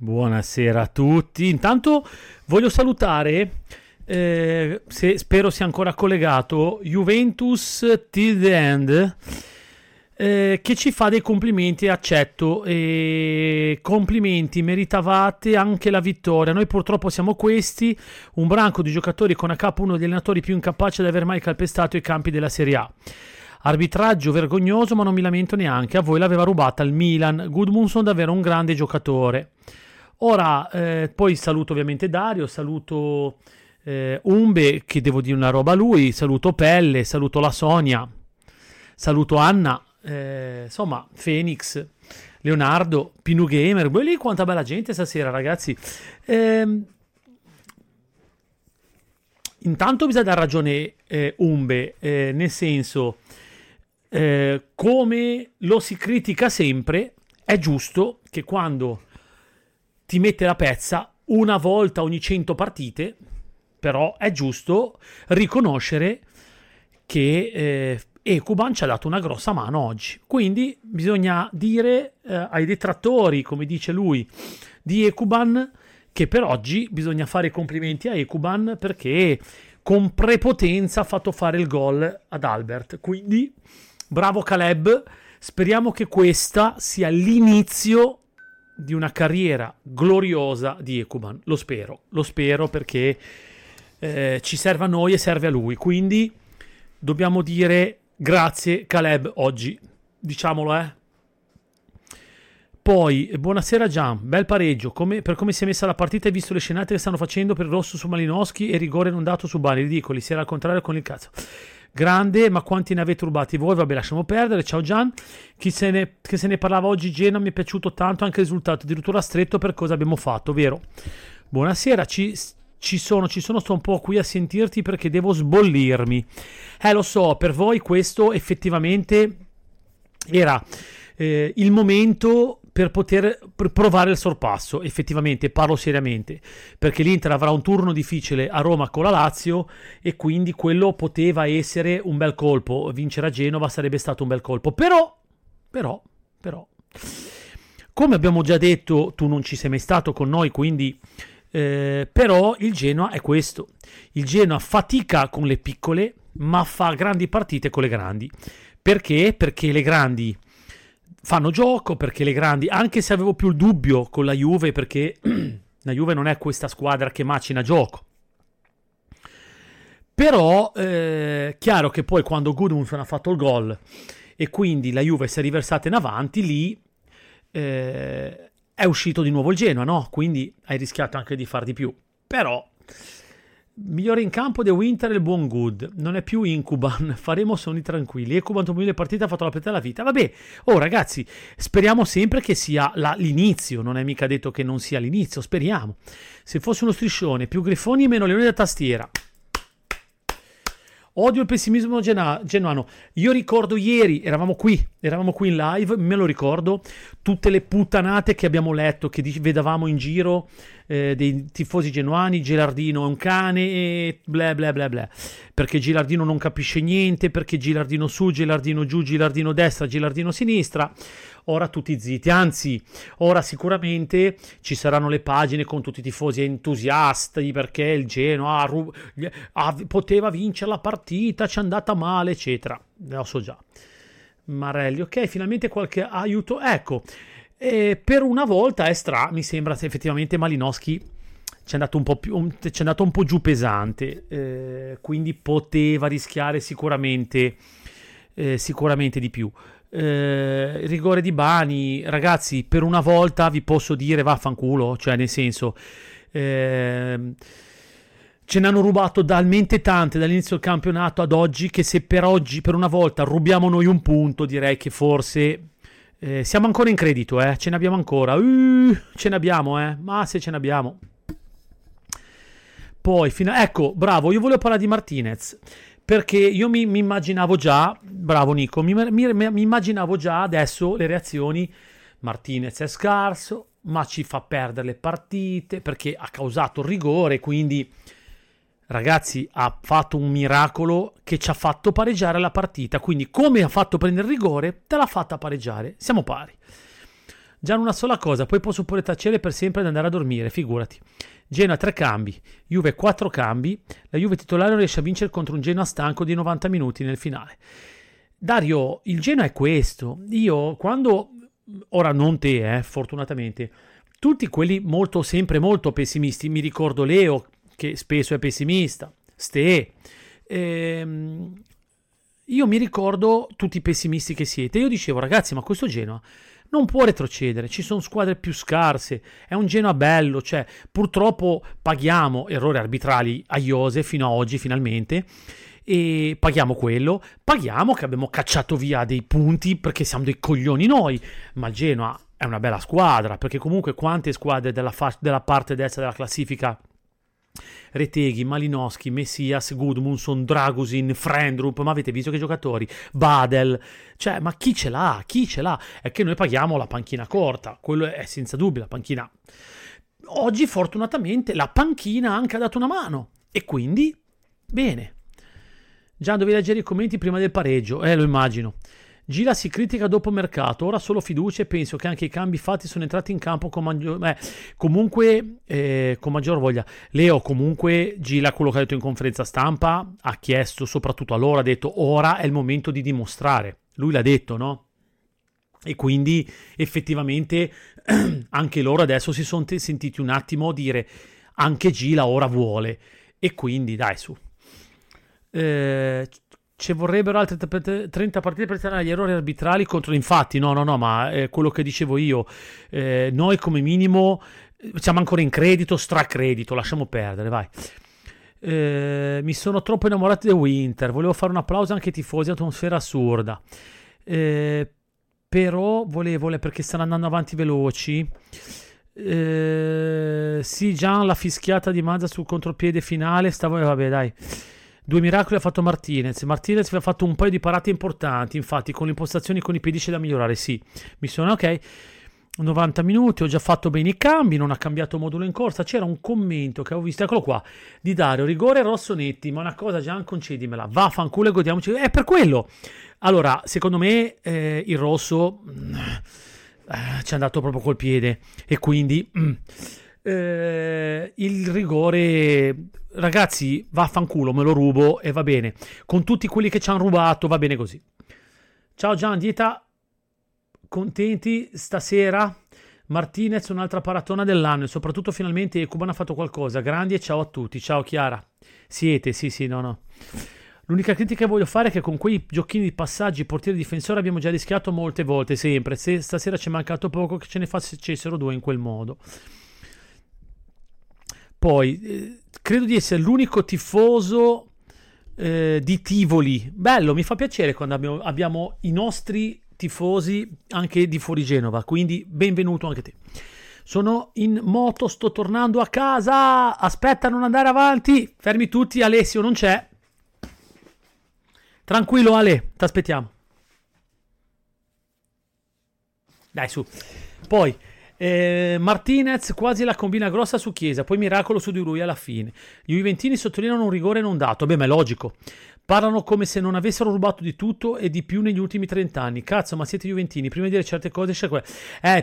Buonasera a tutti. Intanto voglio salutare, se spero sia ancora collegato, Juventus Till the End, che ci fa dei complimenti. Accetto, e complimenti, meritavate anche la vittoria. Noi purtroppo siamo questi, un branco di giocatori con a capo uno degli allenatori più incapaci di aver mai calpestato i campi della Serie A. Arbitraggio vergognoso, ma non mi lamento neanche. A voi l'aveva rubata il Milan. Gudmundsson davvero un grande giocatore. Ora, poi saluto ovviamente Dario, saluto Umbe, che devo dire una roba a lui, saluto Pelle, saluto la Sonia, saluto Anna, insomma, Phoenix, Leonardo, Pinu Gamer, voi lì quanta bella gente stasera, ragazzi. Intanto bisogna dare ragione Umbe, nel senso, come lo si critica sempre, è giusto che quando ti mette la pezza una volta ogni 100 partite, però è giusto riconoscere che Ekuban ci ha dato una grossa mano oggi. Quindi bisogna dire ai detrattori, come dice lui, di Ekuban, che per oggi bisogna fare i complimenti a Ekuban, perché con prepotenza ha fatto fare il gol ad Albert. Quindi bravo Caleb, speriamo che questa sia l'inizio di una carriera gloriosa di Ekuban. Lo spero perché ci serve a noi e serve a lui. Quindi dobbiamo dire grazie Caleb oggi, diciamolo, Poi, buonasera Gian, bel pareggio. Per come si è messa la partita, hai visto le scenate che stanno facendo per il rosso su Malinovskyi e rigore non dato su Bani, ridicoli, si era al contrario con il cazzo. Grande, ma quanti ne avete rubati voi? Vabbè, lasciamo perdere. Ciao Gian, che se ne parlava oggi Geno, mi è piaciuto tanto anche il risultato, addirittura stretto per cosa abbiamo fatto, vero? Buonasera, ci sono, sto un po' qui a sentirti perché devo sbollirmi. Lo so, per voi questo effettivamente era il momento per poter provare il sorpasso, effettivamente, parlo seriamente, perché l'Inter avrà un turno difficile a Roma con la Lazio e quindi quello poteva essere un bel colpo. Vincere a Genova sarebbe stato un bel colpo, però, come abbiamo già detto, tu non ci sei mai stato con noi, quindi però il Genoa è questo, il Genoa fatica con le piccole ma fa grandi partite con le grandi, perché le grandi fanno gioco, perché le grandi, anche se avevo più il dubbio con la Juve, perché la Juve non è questa squadra che macina gioco, però chiaro che poi quando Gudmundsson ha fatto il gol e quindi la Juve si è riversata in avanti, lì è uscito di nuovo il Genoa, no? Quindi hai rischiato anche di far di più, però migliore in campo De Winter e il buon Good, non è più Incuban, faremo sonni tranquilli. E Cuban dopo le partite ha fatto la partita della vita. Vabbè, ragazzi, speriamo sempre che sia l'inizio, non è mica detto che non sia l'inizio, speriamo. Se fosse uno striscione, più grifoni e meno leoni da tastiera. Odio il pessimismo genuano. Io ricordo ieri, eravamo qui in live, me lo ricordo, tutte le puttanate che abbiamo letto, che vedevamo in giro dei tifosi genuani, Gilardino è un cane e bla bla bla bla, perché Gilardino non capisce niente, perché Gilardino su, Gilardino giù, Gilardino destra, Gilardino sinistra. Ora tutti zitti, anzi, ora sicuramente ci saranno le pagine con tutti i tifosi entusiasti perché il Genoa poteva vincere la partita, ci è andata male, eccetera. Lo so già. Marelli, ok, finalmente qualche aiuto. Ecco, E per una volta mi sembra che effettivamente Malinovskyi c'è andato un po' giù pesante, quindi poteva rischiare sicuramente di più. Il rigore di Bani, ragazzi, per una volta vi posso dire vaffanculo, cioè nel senso ce ne hanno rubato talmente tante dall'inizio del campionato ad oggi che se per oggi per una volta rubiamo noi un punto, direi che forse siamo ancora in credito, ce ne abbiamo ancora, ma se ce ne abbiamo. Poi ecco, bravo, io volevo parlare di Martinez, perché io mi immaginavo già, bravo Nico, mi immaginavo già adesso le reazioni. Martinez è scarso, ma ci fa perdere le partite, perché ha causato il rigore, quindi ragazzi ha fatto un miracolo che ci ha fatto pareggiare la partita, quindi come ha fatto prendere il rigore, te l'ha fatta pareggiare, siamo pari. Già in una sola cosa, poi posso pure tacere per sempre ed andare a dormire, figurati. Genoa 3 cambi, Juve 4 cambi, la Juve titolare non riesce a vincere contro un Genoa stanco di 90 minuti nel finale. Dario, il Genoa è questo. Io quando, ora non te, fortunatamente, tutti quelli sempre molto pessimisti, mi ricordo Leo che spesso è pessimista, io mi ricordo tutti i pessimisti che siete, io dicevo ragazzi ma questo Genoa non può retrocedere, ci sono squadre più scarse, è un Genoa bello, cioè purtroppo paghiamo errori arbitrali a Iose fino a oggi finalmente, e paghiamo che abbiamo cacciato via dei punti perché siamo dei coglioni noi, ma il Genoa è una bella squadra, perché comunque quante squadre della parte destra della classifica, Retegui, Malinovskyi, Messias, Gudmundsson, Drăgușin, Frendrup, ma avete visto che giocatori, Badel, cioè ma chi ce l'ha? È che noi paghiamo la panchina corta, quello è senza dubbio, la panchina oggi fortunatamente la panchina anche ha dato una mano e quindi bene. Già dovevi leggere i commenti prima del pareggio, lo immagino. Gila si critica dopo mercato, ora solo fiducia e penso che anche i cambi fatti sono entrati in campo con maggior voglia. Leo, comunque Gila, quello che ha detto in conferenza stampa, ha chiesto soprattutto a loro, ha detto ora è il momento di dimostrare, lui l'ha detto, no? E quindi effettivamente anche loro adesso si sono sentiti un attimo dire anche Gila ora vuole, e quindi dai su. Ci vorrebbero altre 30 partite per evitare gli errori arbitrali contro... Infatti, no, ma quello che dicevo io, noi come minimo siamo ancora in credito, stracredito, lasciamo perdere, vai. Mi sono troppo innamorato di De Winter, volevo fare un applauso anche ai tifosi, atmosfera assurda. Però perché stanno andando avanti veloci... sì, già la fischiata di Mazza sul contropiede finale, vabbè dai... 2 miracoli ha fatto Martinez. Martinez ha fatto un paio di parate importanti, infatti, con le impostazioni con i piedi c'è da migliorare, sì. Mi sono, 90 minuti, ho già fatto bene i cambi, non ha cambiato modulo in corsa. C'era un commento che avevo visto, eccolo qua, di Dario, rigore Rossonetti, ma una cosa Gian, concedimela, vaffanculo e godiamoci. È per quello. Allora, secondo me il rosso ci è andato proprio col piede e quindi... il rigore, ragazzi, vaffanculo, me lo rubo e va bene, con tutti quelli che ci hanno rubato va bene così. Ciao Gian, dieta contenti stasera? Martinez un'altra paratona dell'anno e soprattutto finalmente Ekuban ha fatto qualcosa, grandi, e ciao a tutti. Ciao Chiara, siete? Sì, no. L'unica critica che voglio fare è che con quei giochini di passaggi portiere-difensore abbiamo già rischiato molte volte, sempre. Se stasera ci è mancato poco che ce ne facessero 2 in quel modo. Poi, credo di essere l'unico tifoso di Tivoli. Bello, mi fa piacere quando abbiamo i nostri tifosi anche di fuori Genova, quindi benvenuto anche te. Sono in moto, sto tornando a casa, aspetta, non andare avanti, fermi tutti, Alessio non c'è. Tranquillo Ale, t'aspettiamo. Dai su. Poi... Martinez quasi la combina grossa su Chiesa, poi miracolo su di lui alla fine. Gli juventini sottolineano un rigore non dato, ma è logico, parlano come se non avessero rubato di tutto e di più negli ultimi 30 anni. Cazzo, ma siete juventini, prima di dire certe cose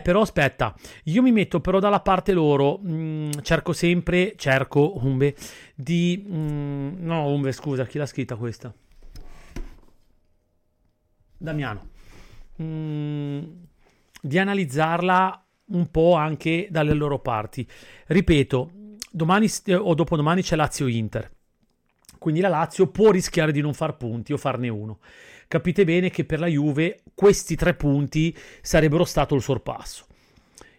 però aspetta, io mi metto però dalla parte loro, Umbe, scusa, chi l'ha scritta questa? Damiano. di analizzarla un po' anche dalle loro parti. Ripeto, domani o dopodomani c'è Lazio-Inter, quindi la Lazio può rischiare di non far punti o farne uno. Capite bene che per la Juve questi 3 punti sarebbero stato il sorpasso,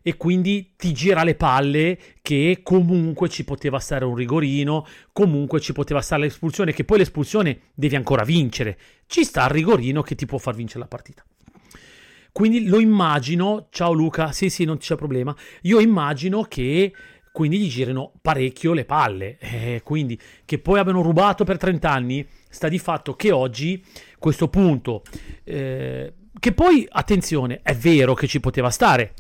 e quindi ti gira le palle che comunque ci poteva stare un rigorino, comunque ci poteva stare l'espulsione, che poi l'espulsione devi ancora vincere, ci sta il rigorino che ti può far vincere la partita. Quindi lo immagino, ciao Luca, sì non c'è problema, io immagino che quindi gli girino parecchio le palle, quindi che poi abbiano rubato per 30 anni, sta di fatto che oggi questo punto, che poi attenzione, è vero che ci poteva stare,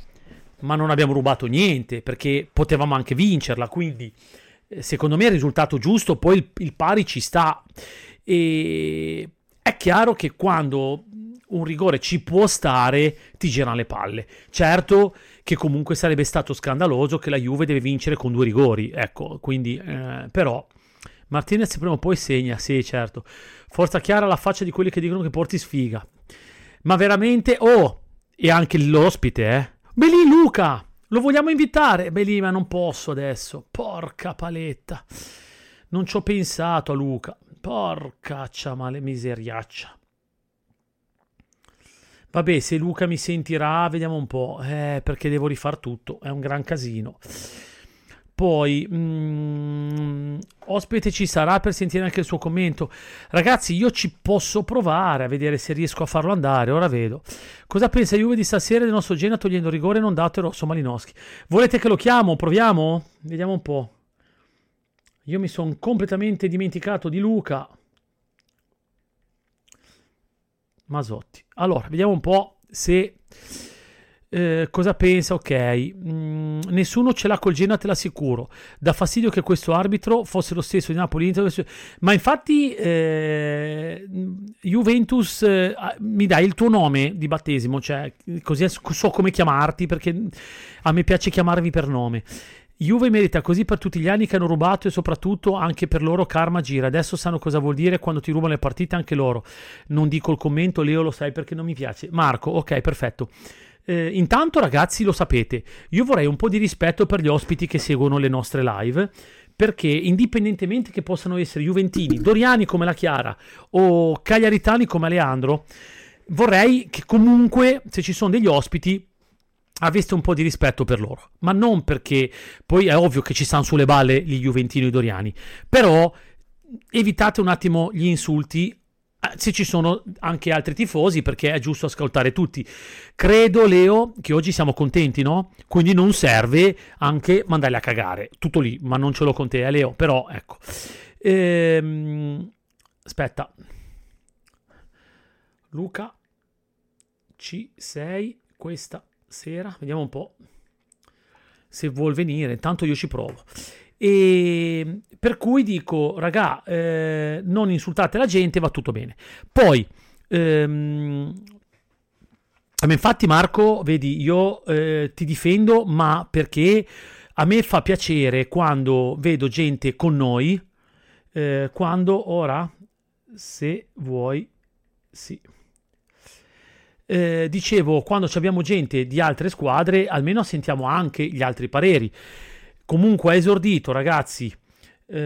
ma non abbiamo rubato niente perché potevamo anche vincerla, quindi secondo me è il risultato giusto, poi il pari ci sta, e è chiaro che quando un rigore ci può stare ti girano le palle. Certo che comunque sarebbe stato scandaloso che la Juve deve vincere con 2 rigori, ecco, quindi però Martinez prima o poi segna, sì certo, forza Chiara, alla faccia di quelli che dicono che porti sfiga, ma veramente, oh, e anche l'ospite, beh lì Luca, lo vogliamo invitare? Beh lì, ma non posso adesso, porca paletta, non ci ho pensato a Luca, porcaccia male miseriaccia. Vabbè, se Luca mi sentirà, vediamo un po', perché devo rifar tutto, è un gran casino. Poi, ospite ci sarà per sentire anche il suo commento. Ragazzi, io ci posso provare a vedere se riesco a farlo andare, ora vedo. Cosa pensa Juve di stasera del nostro Genoa togliendo rigore non dato e rosso Malinovskyi? Volete che lo chiamo? Proviamo? Vediamo un po'. Io mi sono completamente dimenticato di Luca. Masotti. Allora, vediamo un po' se cosa pensa. Ok, nessuno ce l'ha col Genoa, te l'assicuro. Dà fastidio che questo arbitro fosse lo stesso di Napoli. Ma infatti, Juventus, mi dai il tuo nome di battesimo, cioè così so come chiamarti, perché a me piace chiamarvi per nome. Juve merita così per tutti gli anni che hanno rubato, e soprattutto anche per loro karma gira. Adesso sanno cosa vuol dire quando ti rubano le partite anche loro. Non dico il commento, Leo, lo sai perché non mi piace. Marco, ok, perfetto. Intanto ragazzi, lo sapete, io vorrei un po' di rispetto per gli ospiti che seguono le nostre live, perché indipendentemente che possano essere juventini, doriani come la Chiara o cagliaritani come Aleandro, vorrei che comunque, se ci sono degli ospiti, aveste un po' di rispetto per loro, ma non perché, poi è ovvio che ci stanno sulle balle gli juventini e i doriani, però evitate un attimo gli insulti se ci sono anche altri tifosi, perché è giusto ascoltare tutti. Credo, Leo, che oggi siamo contenti, no? Quindi non serve anche mandarli a cagare, tutto lì, ma non ce l'ho con te, Leo, però ecco. Aspetta, Luca, ci sei questa sera, vediamo un po' se vuol venire, intanto io ci provo. E per cui dico, raga, non insultate la gente, va tutto bene. Poi infatti Marco, vedi, io ti difendo, ma perché a me fa piacere quando vedo gente con noi, quando ora, se vuoi, sì. Dicevo, quando abbiamo gente di altre squadre, almeno sentiamo anche gli altri pareri. Comunque ha esordito, ragazzi, sì,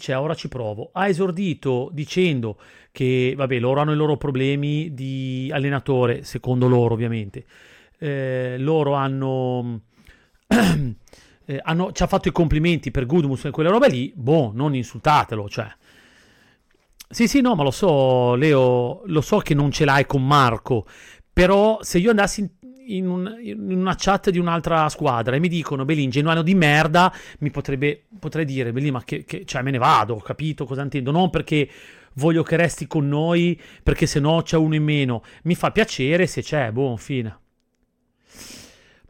cioè, ora ci provo, ha esordito dicendo che vabbè, loro hanno i loro problemi di allenatore, secondo loro ovviamente, loro hanno ci ha fatto i complimenti per Gudmundsson e quelle robe lì, boh, non insultatelo, cioè. Sì, no, ma lo so, Leo, lo so che non ce l'hai con Marco, però se io andassi in una chat di un'altra squadra e mi dicono, beh, l'ingenuano di merda, potrei dire, beh, lì, ma che cioè, me ne vado, ho capito cosa intendo, non perché voglio che resti con noi, perché se no c'è uno in meno, mi fa piacere se c'è, buon fine.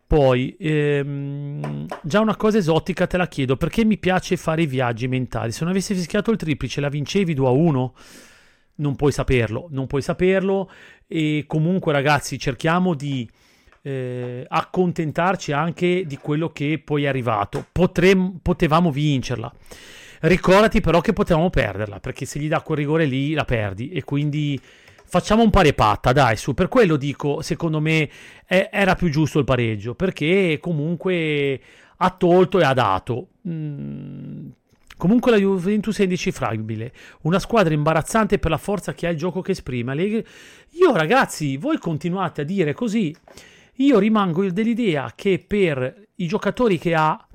Poi, già una cosa esotica te la chiedo, perché mi piace fare i viaggi mentali? Se non avessi fischiato il triplice la vincevi 2-1? Non puoi saperlo, e comunque ragazzi cerchiamo di accontentarci anche di quello che poi è arrivato. Potevamo vincerla, ricordati però che potevamo perderla, perché se gli dà quel rigore lì la perdi, e quindi facciamo un pari e patta, dai, su. Per quello dico, secondo me era più giusto il pareggio, perché comunque ha tolto e ha dato. Comunque la Juventus è indecifrabile, una squadra imbarazzante per la forza che ha, il gioco che esprime Allegri. Io, ragazzi, voi continuate a dire così, io rimango dell'idea che per i giocatori che ha,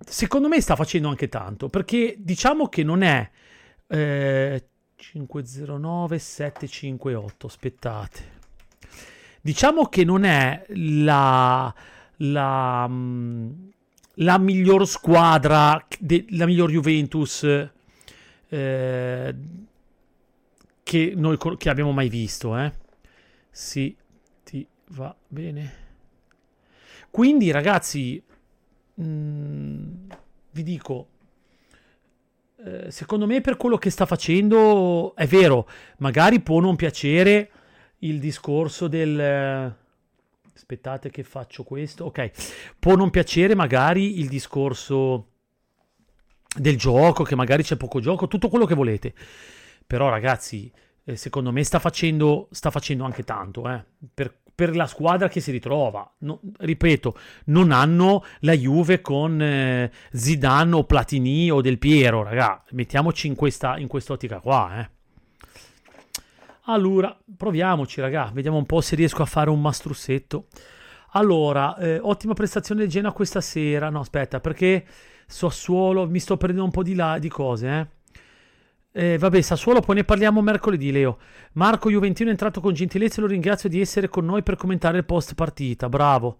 secondo me sta facendo anche tanto, perché diciamo che non è 509758, aspettate, diciamo che non è la miglior squadra, la miglior Juventus che noi che abbiamo mai visto, sì, ti va bene. Quindi, ragazzi, vi dico, secondo me per quello che sta facendo, è vero, magari può non piacere il discorso del... Aspettate che faccio questo. Ok, può non piacere magari il discorso del gioco, che magari c'è poco gioco, tutto quello che volete. Però, ragazzi, secondo me sta facendo anche tanto, per la squadra che si ritrova. No, ripeto, non hanno la Juve con Zidane o Platini o Del Piero, raga. Mettiamoci in quest'ottica qua, Allora, proviamoci, raga. Vediamo un po' se riesco a fare un mastrussetto. Allora, ottima prestazione del Genoa questa sera. No, aspetta, perché Sassuolo, mi sto perdendo un po' di cose, Vabbè, Sassuolo, poi ne parliamo mercoledì, Leo. Marco Juventino è entrato con gentilezza e lo ringrazio di essere con noi per commentare il post partita. Bravo,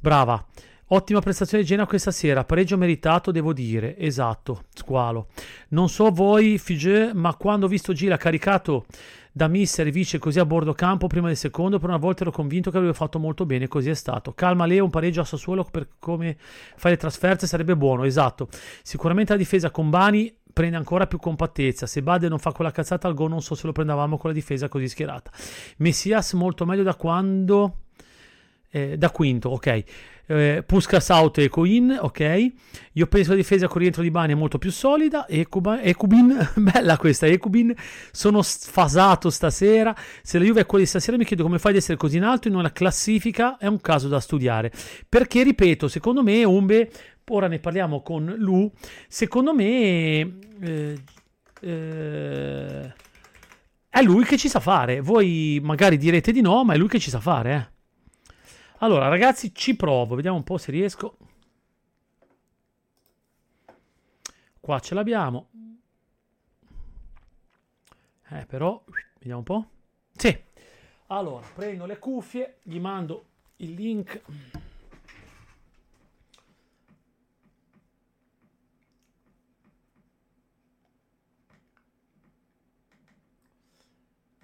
brava. Ottima prestazione di Genoa questa sera, pareggio meritato, devo dire. Esatto, Squalo. Non so voi, Figé, ma quando ho visto Gila caricato da mister e vice così a bordo campo prima del secondo, per una volta ero convinto che avrebbe fatto molto bene, così è stato. Calma Leo, un pareggio a Sassuolo per come fare le trasferte sarebbe buono. Esatto, sicuramente la difesa con Bani prende ancora più compattezza. Se Badel non fa quella cazzata al gol, non so se lo prendavamo con la difesa così schierata. Messias molto meglio da quando... da quinto, ok. Puskas out e Coin, ok. Io penso la difesa con il rientro di Bani è molto più solida. Ekuban, bella questa Ekuban. Sono sfasato stasera. Se la Juve è quella di stasera, mi chiedo come fai ad essere così in alto in una classifica. È un caso da studiare, perché ripeto, secondo me Umbe, ora ne parliamo con Lu, secondo me è lui che ci sa fare. Voi magari direte di no, ma è lui che ci sa fare, Allora, ragazzi, ci provo. Vediamo un po' se riesco. Qua ce l'abbiamo. Però, vediamo un po'. Sì. Allora, prendo le cuffie, gli mando il link.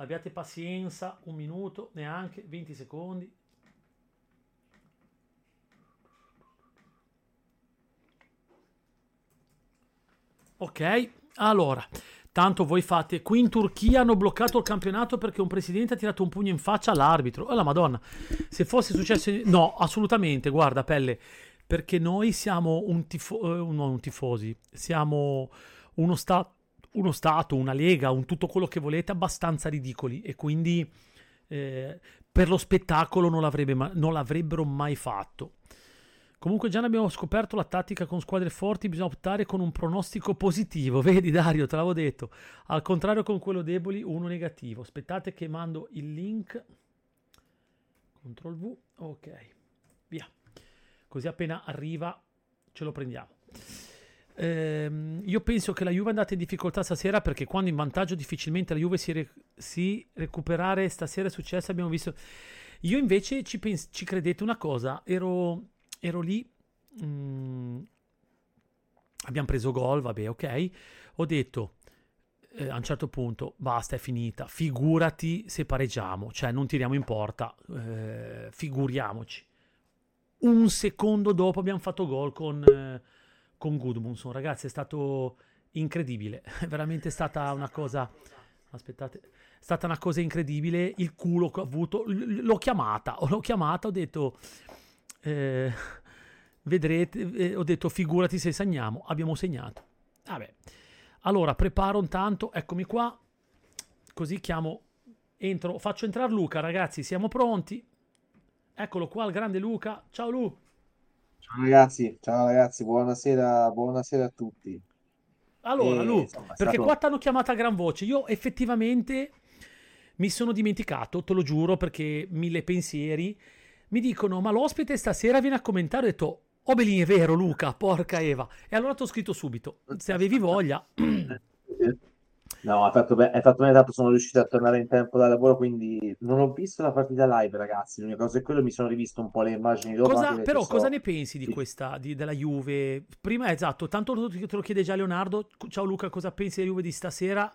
Abbiate pazienza, un minuto, neanche, 20 secondi. Ok, allora, tanto voi fate. Qui in Turchia hanno bloccato il campionato perché un presidente ha tirato un pugno in faccia all'arbitro. Oh, la Madonna, se fosse successo... No, assolutamente, guarda, Pelle, perché noi siamo tifosi, siamo uno Stato, una Lega, un tutto quello che volete, abbastanza ridicoli, e quindi per lo spettacolo non l'avrebbero mai fatto. Comunque già ne abbiamo scoperto la tattica con squadre forti, bisogna optare con un pronostico positivo, vedi Dario, te l'avevo detto, al contrario con quello deboli, uno negativo. Aspettate che mando il link, CTRL V, ok, via, così appena arriva ce lo prendiamo. Io penso che la Juve è andata in difficoltà stasera, perché quando in vantaggio difficilmente la Juve si recuperare. Stasera è successo, abbiamo visto. Io invece ci credete una cosa, ero lì, abbiamo preso gol, vabbè, ok, ho detto a un certo punto basta, è finita, figurati se pareggiamo, cioè non tiriamo in porta, figuriamoci. Un secondo dopo abbiamo fatto gol con Gudmundsson, ragazzi, è stato incredibile, è veramente stata una cosa, aspettate, è stata una cosa incredibile, il culo che ho avuto, l'ho chiamata, ho detto... vedrete, ho detto figurati se segniamo, abbiamo segnato, vabbè. Allora preparo intanto, eccomi qua, Così chiamo, entro, faccio entrare Luca, ragazzi, siamo pronti. Eccolo qua, il grande Luca. Ciao Lu. Ciao ragazzi, buonasera a tutti. Allora Lu, insomma, perché qua t'hanno chiamata a gran voce. Io effettivamente mi sono dimenticato, te lo giuro, perché mille pensieri. Mi dicono, ma l'ospite stasera viene a commentare. Ho detto, oh belin, è vero Luca, porca Eva. E allora ti ho scritto subito, se avevi voglia. No, hai fatto bene, tanto sono riuscito a tornare in tempo dal lavoro, quindi non ho visto la partita live, ragazzi. L'unica cosa è quello, mi sono rivisto un po' le immagini dopo. Cosa ne pensi di questa, della Juve? Prima, esatto, tanto te lo chiede già Leonardo. Ciao Luca, cosa pensi della Juve di stasera?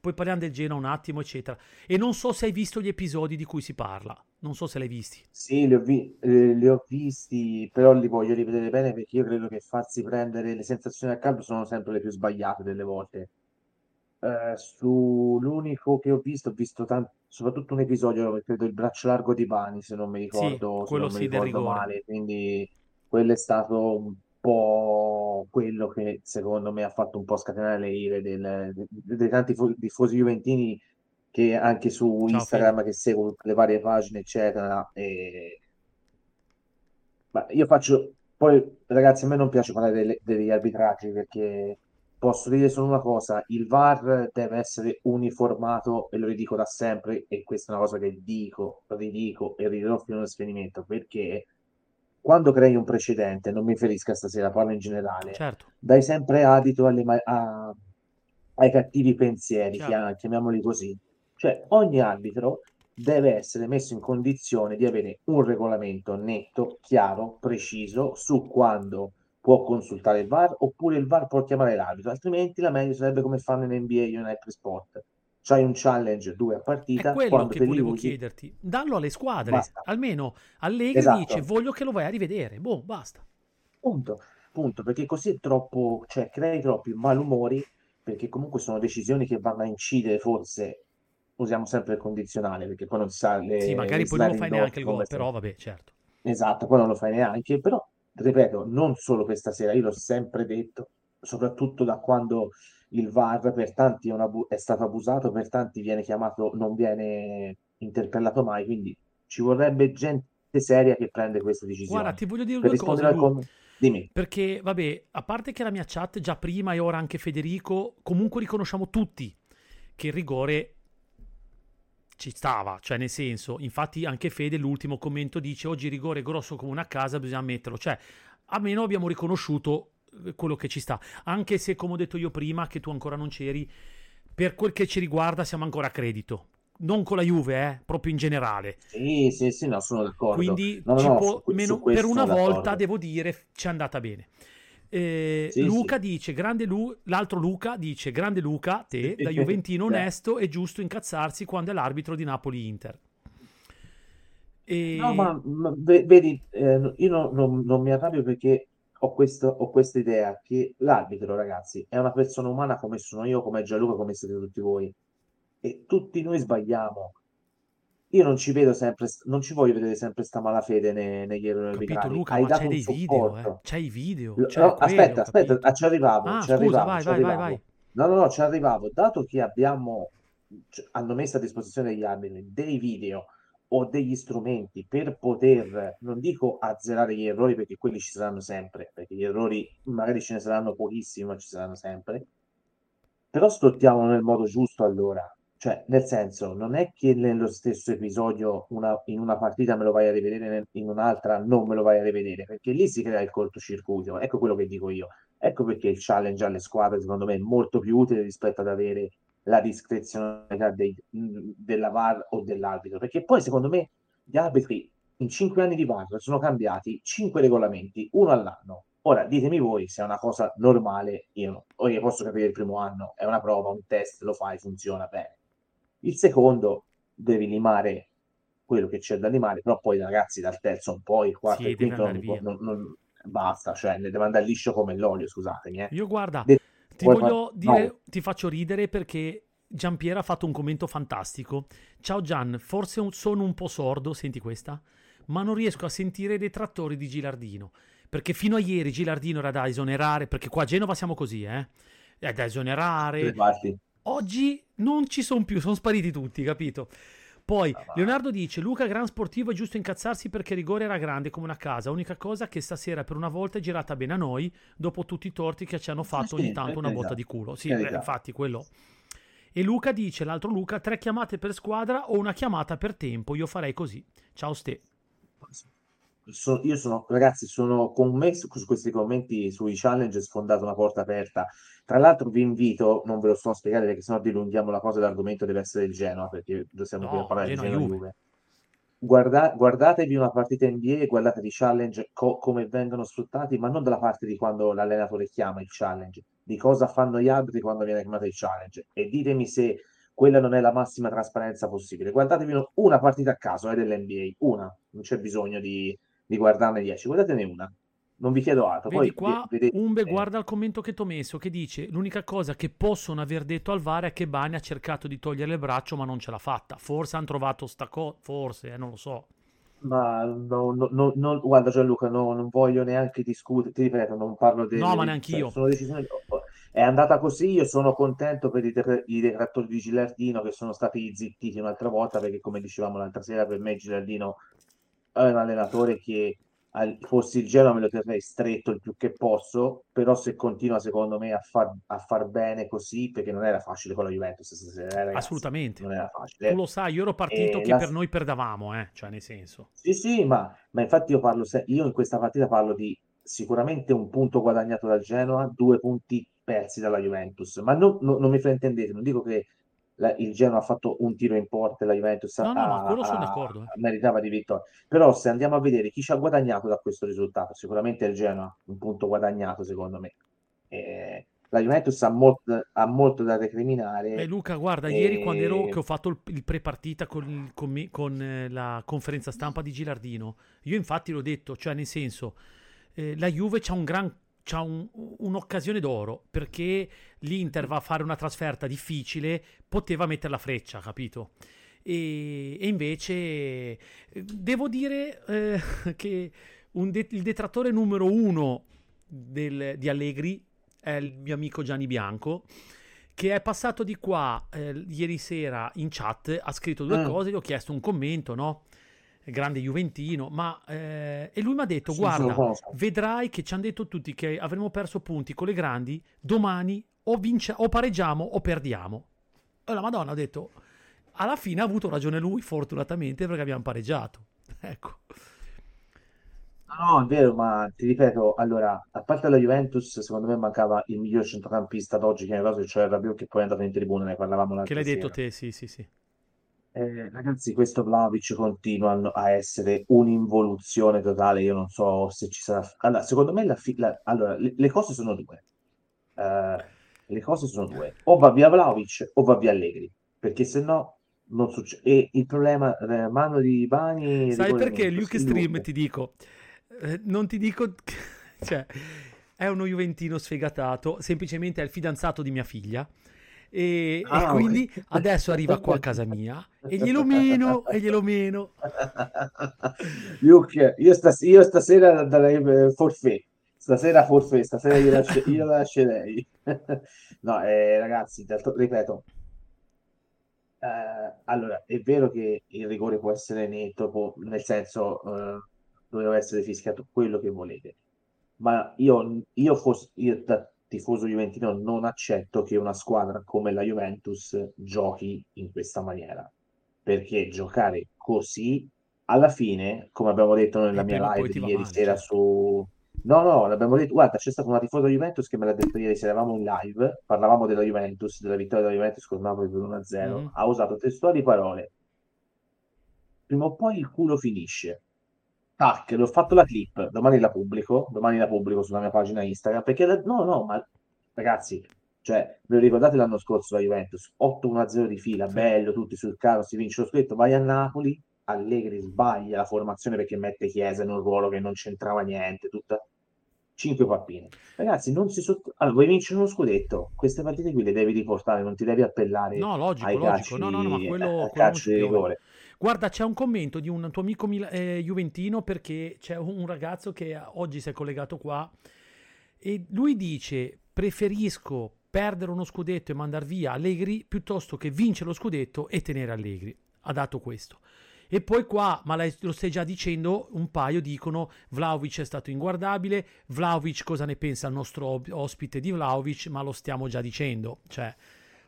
Poi parliamo del Genoa un attimo, eccetera. E non so se hai visto gli episodi di cui si parla. Non so se li hai visti. Sì, li ho visti, però li voglio rivedere bene, perché io credo che farsi prendere le sensazioni a caldo sono sempre le più sbagliate delle volte. Sull'unico che ho visto tanto, soprattutto un episodio, credo il braccio largo di Bani, se non mi ricordo, sì, quello, se non mi ricordo male, quindi quello è stato un po' quello che secondo me ha fatto un po' scatenare le ire dei tanti tifosi juventini, che anche su Instagram che seguono le varie pagine eccetera. Ma io faccio, poi ragazzi, a me non piace parlare degli arbitraggi, perché posso dire solo una cosa: il VAR deve essere uniformato, e lo ridico da sempre, e questa è una cosa che ridico e ridirò fino allo sfinimento, perché quando crei un precedente, non mi riferisco a stasera, parlo in generale, certo, dai sempre adito ai cattivi pensieri, certo, chiamiamoli così. Cioè ogni arbitro deve essere messo in condizione di avere un regolamento netto, chiaro, preciso su quando può consultare il VAR, oppure il VAR può chiamare l'arbitro, altrimenti la meglio sarebbe come fanno in NBA e in altri sport. C'hai un challenge 2 a partita. È quello che volevo chiederti. Dallo alle squadre, basta. Almeno Allegri, esatto, dice voglio che lo vai a rivedere, boh, basta. Punto, perché così è troppo, cioè crei troppi malumori, perché comunque sono decisioni che vanno a incidere, forse usiamo sempre il condizionale, perché poi non si sa le... Sì, magari poi non lo fai neanche il gol, però vabbè, certo. Esatto, poi non lo fai neanche, però ripeto, non solo questa sera, io l'ho sempre detto, soprattutto da quando il VAR per tanti è stato abusato, per tanti viene chiamato, non viene interpellato mai, quindi ci vorrebbe gente seria che prende queste decisioni. Guarda, ti voglio dire due cose, dimmi. Perché, vabbè, a parte che la mia chat già prima e ora anche Federico, comunque riconosciamo tutti che il rigore ci stava, cioè nel senso, infatti anche Fede l'ultimo commento dice oggi rigore grosso come una casa, bisogna metterlo, cioè almeno abbiamo riconosciuto quello che ci sta, anche se, come ho detto io prima, che tu ancora non c'eri, per quel che ci riguarda siamo ancora a credito, non con la Juve, proprio in generale. Sì, no, sono d'accordo, quindi per una volta devo dire ci è andata bene. Luca dice grande Lu, l'altro Luca dice grande Luca, te da juventino onesto è giusto incazzarsi quando è l'arbitro di Napoli Inter. No, ma vedi, io non mi arrabbio, perché ho questa idea che l'arbitro, ragazzi, è una persona umana come sono io, come Gianluca, come siete tutti voi, e tutti noi sbagliamo. Io non ci vedo sempre, non ci voglio vedere sempre sta malafede negli errori arbitrali. Luca, hai dato un supporto. C'hai i video. Aspetta, ci arrivavo. No, ci arrivavo. Dato che hanno messo a disposizione degli arbitri dei video o degli strumenti per poter, non dico azzerare gli errori, perché quelli ci saranno sempre, perché gli errori magari ce ne saranno pochissimi, ma ci saranno sempre, però sfruttiamolo nel modo giusto allora. Cioè, nel senso, non è che nello stesso episodio in una partita me lo vai a rivedere, in un'altra non me lo vai a rivedere, perché lì si crea il cortocircuito. Ecco quello che dico io. Ecco perché il challenge alle squadre, secondo me, è molto più utile rispetto ad avere la discrezionalità della VAR o dell'arbitro. Perché poi, secondo me, gli arbitri in 5 anni di VAR sono cambiati 5 regolamenti, uno all'anno. Ora, ditemi voi se è una cosa normale. Io posso capire il primo anno, è una prova, un test, lo fai, funziona bene. Il secondo devi limare quello che c'è da limare, però poi ragazzi dal terzo un po', il quarto e il quinto non basta, cioè ne deve andare liscio come l'olio, scusatemi. Io guarda, ti faccio ridere perché Giampiero ha fatto un commento fantastico. Ciao Gian, forse sono un po' sordo, senti questa, ma non riesco a sentire i detrattori di Gilardino, perché fino a ieri Gilardino era da esonerare, perché qua a Genova siamo così, è da esonerare. Oggi non ci sono più, sono spariti tutti, capito? Poi Leonardo dice: Luca, gran sportivo, è giusto incazzarsi perché rigore era grande come una casa. Unica cosa che stasera per una volta è girata bene a noi, dopo tutti i torti che ci hanno fatto ogni tanto una botta di culo. Sì, infatti quello. E Luca dice, l'altro Luca, 3 chiamate per squadra o una chiamata per tempo, io farei così. Ciao Ste. Io sono, ragazzi, sono commesso su questi commenti sui challenge, sfondato una porta aperta. Tra l'altro vi invito, non ve lo so spiegare perché sennò dilunghiamo la cosa, l'argomento deve essere il Genoa, perché siamo qui a parlare di Genoa-Juve. Guardatevi una partita NBA e guardate i challenge come vengono sfruttati, ma non dalla parte di quando l'allenatore chiama il challenge, di cosa fanno gli arbitri quando viene chiamato il challenge, e ditemi se quella non è la massima trasparenza possibile. Guardatevi una partita a caso dell'NBA, una, non c'è bisogno di guardarne 10, guardatene una. Non vi chiedo altro. Vedi, poi qua Umbe guarda il commento che t'ho messo, che dice: l'unica cosa che possono aver detto al VAR è che Bani ha cercato di togliere il braccio ma non ce l'ha fatta. Forse hanno trovato forse, non lo so. Ma no, guarda Gianluca, non voglio neanche discutere, ti ripeto, non parlo di... No, ma neanche io. Sono decisioni... È andata così, io sono contento per i detrattori di Gilardino che sono stati zittiti un'altra volta, perché come dicevamo l'altra sera, per me Gilardino è un allenatore che... fossi il Genoa me lo terrei stretto il più che posso, però se continua secondo me a far bene così, perché non era facile con la Juventus stasera, ragazzi, assolutamente non era facile. Tu lo sai, io ero partito che per noi perdavamo, cioè nel senso sì, ma infatti io in questa partita parlo di sicuramente un punto guadagnato dal Genoa, 2 punti persi dalla Juventus, ma non mi fraintendete, non dico che il Genoa ha fatto un tiro in porta e la Juventus meritava di vittoria, però se andiamo a vedere chi ci ha guadagnato da questo risultato, sicuramente il Genoa, un punto guadagnato secondo me. La Juventus ha molto da recriminare. Luca, guarda, ieri quando ero, che ho fatto il pre-partita con la conferenza stampa di Gilardino, io infatti l'ho detto, cioè nel senso la Juve c'ha un'occasione d'oro, perché l'Inter va a fare una trasferta difficile, poteva mettere la freccia, capito? E invece devo dire che il detrattore numero 1 di Allegri è il mio amico Gianni Bianco, che è passato di qua ieri sera in chat, ha scritto 2 cose, gli ho chiesto un commento, no? Grande juventino, e lui mi ha detto: guarda, vedrai che ci hanno detto tutti che avremmo perso punti con le grandi, domani o pareggiamo o perdiamo. E la Madonna, ha detto, alla fine ha avuto ragione lui, fortunatamente, perché abbiamo pareggiato. Ecco. No, è vero, ma ti ripeto, allora, a parte la Juventus, secondo me mancava il miglior centrocampista d'oggi che è arrivato, cioè Rabiot, che poi è andato in tribuna, ne parlavamo l'altra sera. Che l'hai detto te, sì. Ragazzi, questo Vlahović continua a essere un'involuzione totale. Io non so se ci sarà. Allora, secondo me le cose sono 2. Le cose sono 2: o va via Vlahović o va via Allegri, perché se no non succede. E il problema mano di Bani. Sai perché Luke Stream, ti dico, non ti dico, cioè è uno juventino sfegatato, semplicemente è il fidanzato di mia figlia. E quindi adesso arriva qua a casa mia e glielo meno. Luke, io stasera darei forfè. Stasera io la lascerei. No, ragazzi, ripeto. Allora, è vero che il rigore può essere netto, nel senso doveva essere fischiato quello che volete. Ma io tifoso juventino non accetto che una squadra come la Juventus giochi in questa maniera, perché giocare così alla fine, come abbiamo detto nella mia live di ieri sera su... No, l'abbiamo detto, guarda, c'è stata una tifosa Juventus che me l'ha detto ieri sera, eravamo in live, parlavamo della Juventus, della vittoria della Juventus con Napoli per 1-0, ha usato testuali parole: prima o poi il culo finisce. Tac, l'ho fatto la clip, domani la pubblico sulla mia pagina Instagram, perché ma ragazzi, cioè, ve lo ricordate l'anno scorso la Juventus, 8-1-0 di fila, bello, tutti sul carro, si vince lo scudetto, vai a Napoli, Allegri sbaglia la formazione perché mette Chiesa in un ruolo che non c'entrava niente, tutta 5 pappine. Ragazzi, allora, vuoi vincere uno scudetto, queste partite qui le devi riportare, non ti devi appellare logico. Calci, ma quello calcio di rigore. Guarda, c'è un commento di un tuo amico juventino, perché c'è un ragazzo che oggi si è collegato qua e lui dice: preferisco perdere uno scudetto e mandar via Allegri piuttosto che vincere lo scudetto e tenere Allegri. Ha dato questo. E poi qua, ma lo stai già dicendo, un paio dicono Vlahović è stato inguardabile. Vlahović, cosa ne pensa il nostro ospite di Vlahović? Ma lo stiamo già dicendo, cioè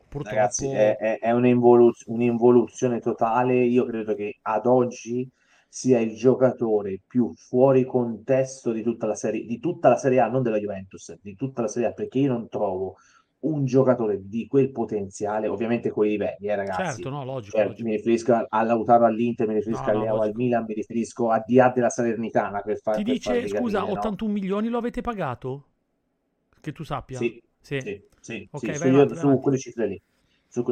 purtroppo... Ragazzi, è un'involuzione totale. Io credo che ad oggi sia il giocatore più fuori contesto di tutta la Serie A, non della Juventus, di tutta la Serie A, perché io non trovo un giocatore di quel potenziale, ovviamente con i livelli, ragazzi. Certo, no, logico, logico. Mi riferisco a Lautaro all'Inter, mi riferisco a Leao al Milan, mi riferisco a Diad della Salernitana. Ti dice, scusa, capire, 81 no? milioni lo avete pagato? Che tu sappia. Sì. Okay, sì. Su quelle cifre lì.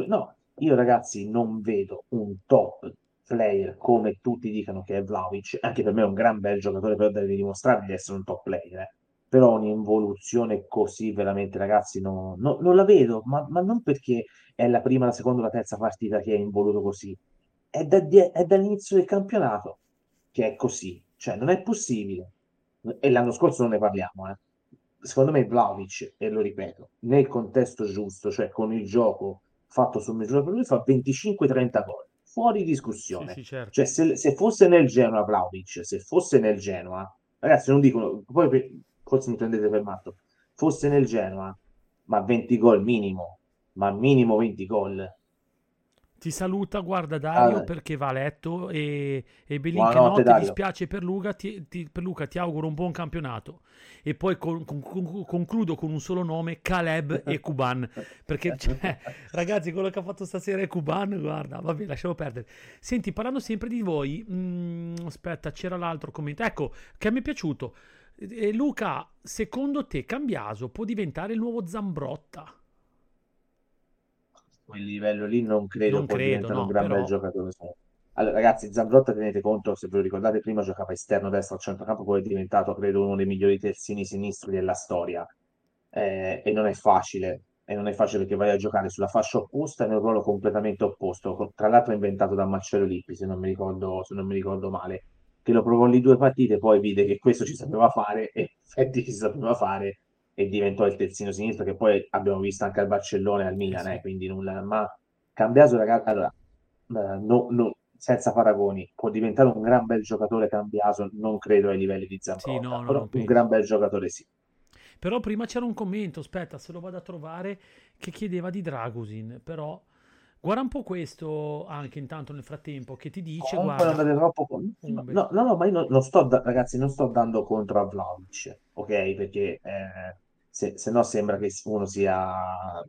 No, io ragazzi non vedo un top player come tutti dicono che è Vlahović, anche per me è un gran bel giocatore, però deve dimostrare di essere un top player, però un'involuzione così veramente ragazzi non la vedo, ma non perché è la prima, la seconda, la terza partita che è involuto così, è dall'inizio del campionato che è così, cioè non è possibile, e l'anno scorso non ne parliamo, Secondo me Vlahović, e lo ripeto, nel contesto giusto, cioè con il gioco fatto su misura per lui, fa 25-30 gol. Fuori discussione, sì, certo. Cioè se fosse nel Genoa Vlahović, se fosse nel Genoa, ragazzi non dicono, poi forse mi prendete per matto, fosse nel Genoa, ma 20 gol minimo, ma minimo 20 gol. Ti saluta, guarda Dario, perché va a letto e Belinchenotte, ti dispiace per Luca, ti auguro un buon campionato. E poi concludo con un solo nome, Caleb Ekuban, perché cioè, ragazzi, quello che ha fatto stasera Ekuban, guarda, vabbè, lasciamo perdere. Senti, parlando sempre di voi, aspetta, c'era l'altro commento, ecco, che mi è piaciuto. Luca, secondo te Cambiaso può diventare il nuovo Zambrotta? Quel livello lì non credo, diventare un gran bel giocatore. Allora ragazzi, Zambrotta, tenete conto, se ve lo ricordate, prima giocava esterno destro al centrocampo, poi è diventato credo uno dei migliori terzini sinistri della storia, e non è facile, perché vai a giocare sulla fascia opposta in un ruolo completamente opposto, tra l'altro inventato da Marcello Lippi, se non mi ricordo male, che lo provò lì 2 partite, poi vide che questo ci sapeva fare e effetti ci sapeva fare, e diventò il terzino sinistro, che poi abbiamo visto anche al Barcellona e al Milan, quindi nulla. Ma Cambiaso, ragazzi, allora no, senza paragoni, può diventare un gran bel giocatore Cambiaso, non credo ai livelli di Zambrotta, sì, no, però un gran bel giocatore sì. Però prima c'era un commento, aspetta se lo vado a trovare, che chiedeva di Drăgușin, però guarda un po' questo anche intanto nel frattempo, che ti dice ma io non sto dando contro a Vlahović, ok? Perché se no sembra che uno sia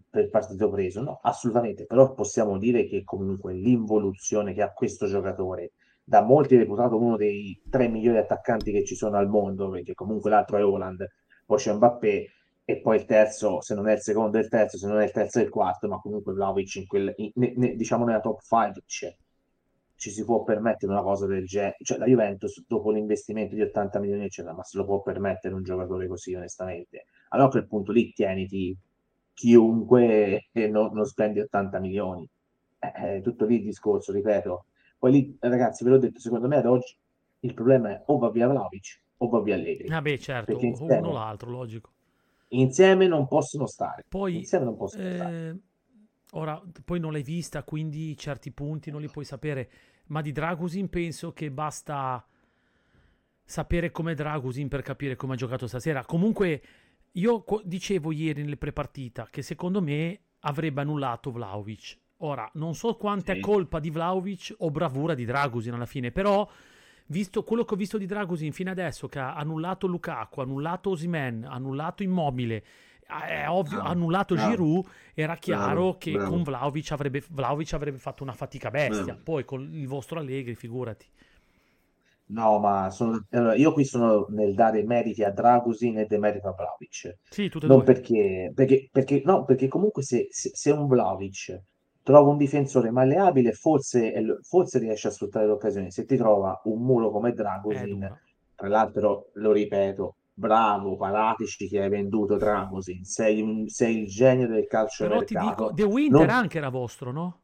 per partito preso, no, assolutamente, però possiamo dire che comunque l'involuzione che ha questo giocatore, da molti reputato uno dei 3 migliori attaccanti che ci sono al mondo, perché comunque l'altro è Haaland, poi c'è Mbappé, e poi il terzo, se non è il secondo è il terzo, se non è il terzo è il quarto, ma comunque Vlahović diciamo nella top 5 c'è. Ci si può permettere una cosa del genere, cioè la Juventus dopo l'investimento di 80 milioni eccetera, ma se lo può permettere un giocatore così, onestamente? Allora a quel punto lì tieniti chiunque e non spendi 80 milioni. Tutto lì il discorso, ripeto. Poi lì, ragazzi, ve l'ho detto, secondo me ad oggi il problema è o va via Vlahović o va via Allegri. Vabbè, certo, uno o l'altro, logico. Insieme non possono stare. Ora, poi non l'hai vista, quindi certi punti non li puoi sapere. Ma di Drăgușin penso che basta sapere com'è Drăgușin per capire come ha giocato stasera. Comunque, io dicevo ieri nelle prepartita che secondo me avrebbe annullato Vlahović. Ora, non so quanta è colpa di Vlahović o bravura di Drăgușin alla fine, però... Visto quello che ho visto di Drăgușin fino adesso, che ha annullato Lukaku, ha annullato Osimhen, ha annullato Immobile, è ovvio, ha annullato Giroud, era chiaro che con Vlahović avrebbe fatto una fatica bestia. Poi con il vostro Allegri, figurati. No, ma allora, io qui sono nel dare meriti a Drăgușin e demeriti a Vlahović. Sì, tutte e due. Perché comunque se un Vlahović trova un difensore malleabile, forse riesce a sfruttare l'occasione. Se ti trova un muro come Drăgușin, tra l'altro lo ripeto, bravo Paratici che hai venduto Drăgușin, sei il genio del calcio mercato. Ti dico, De Winter anche era vostro, no?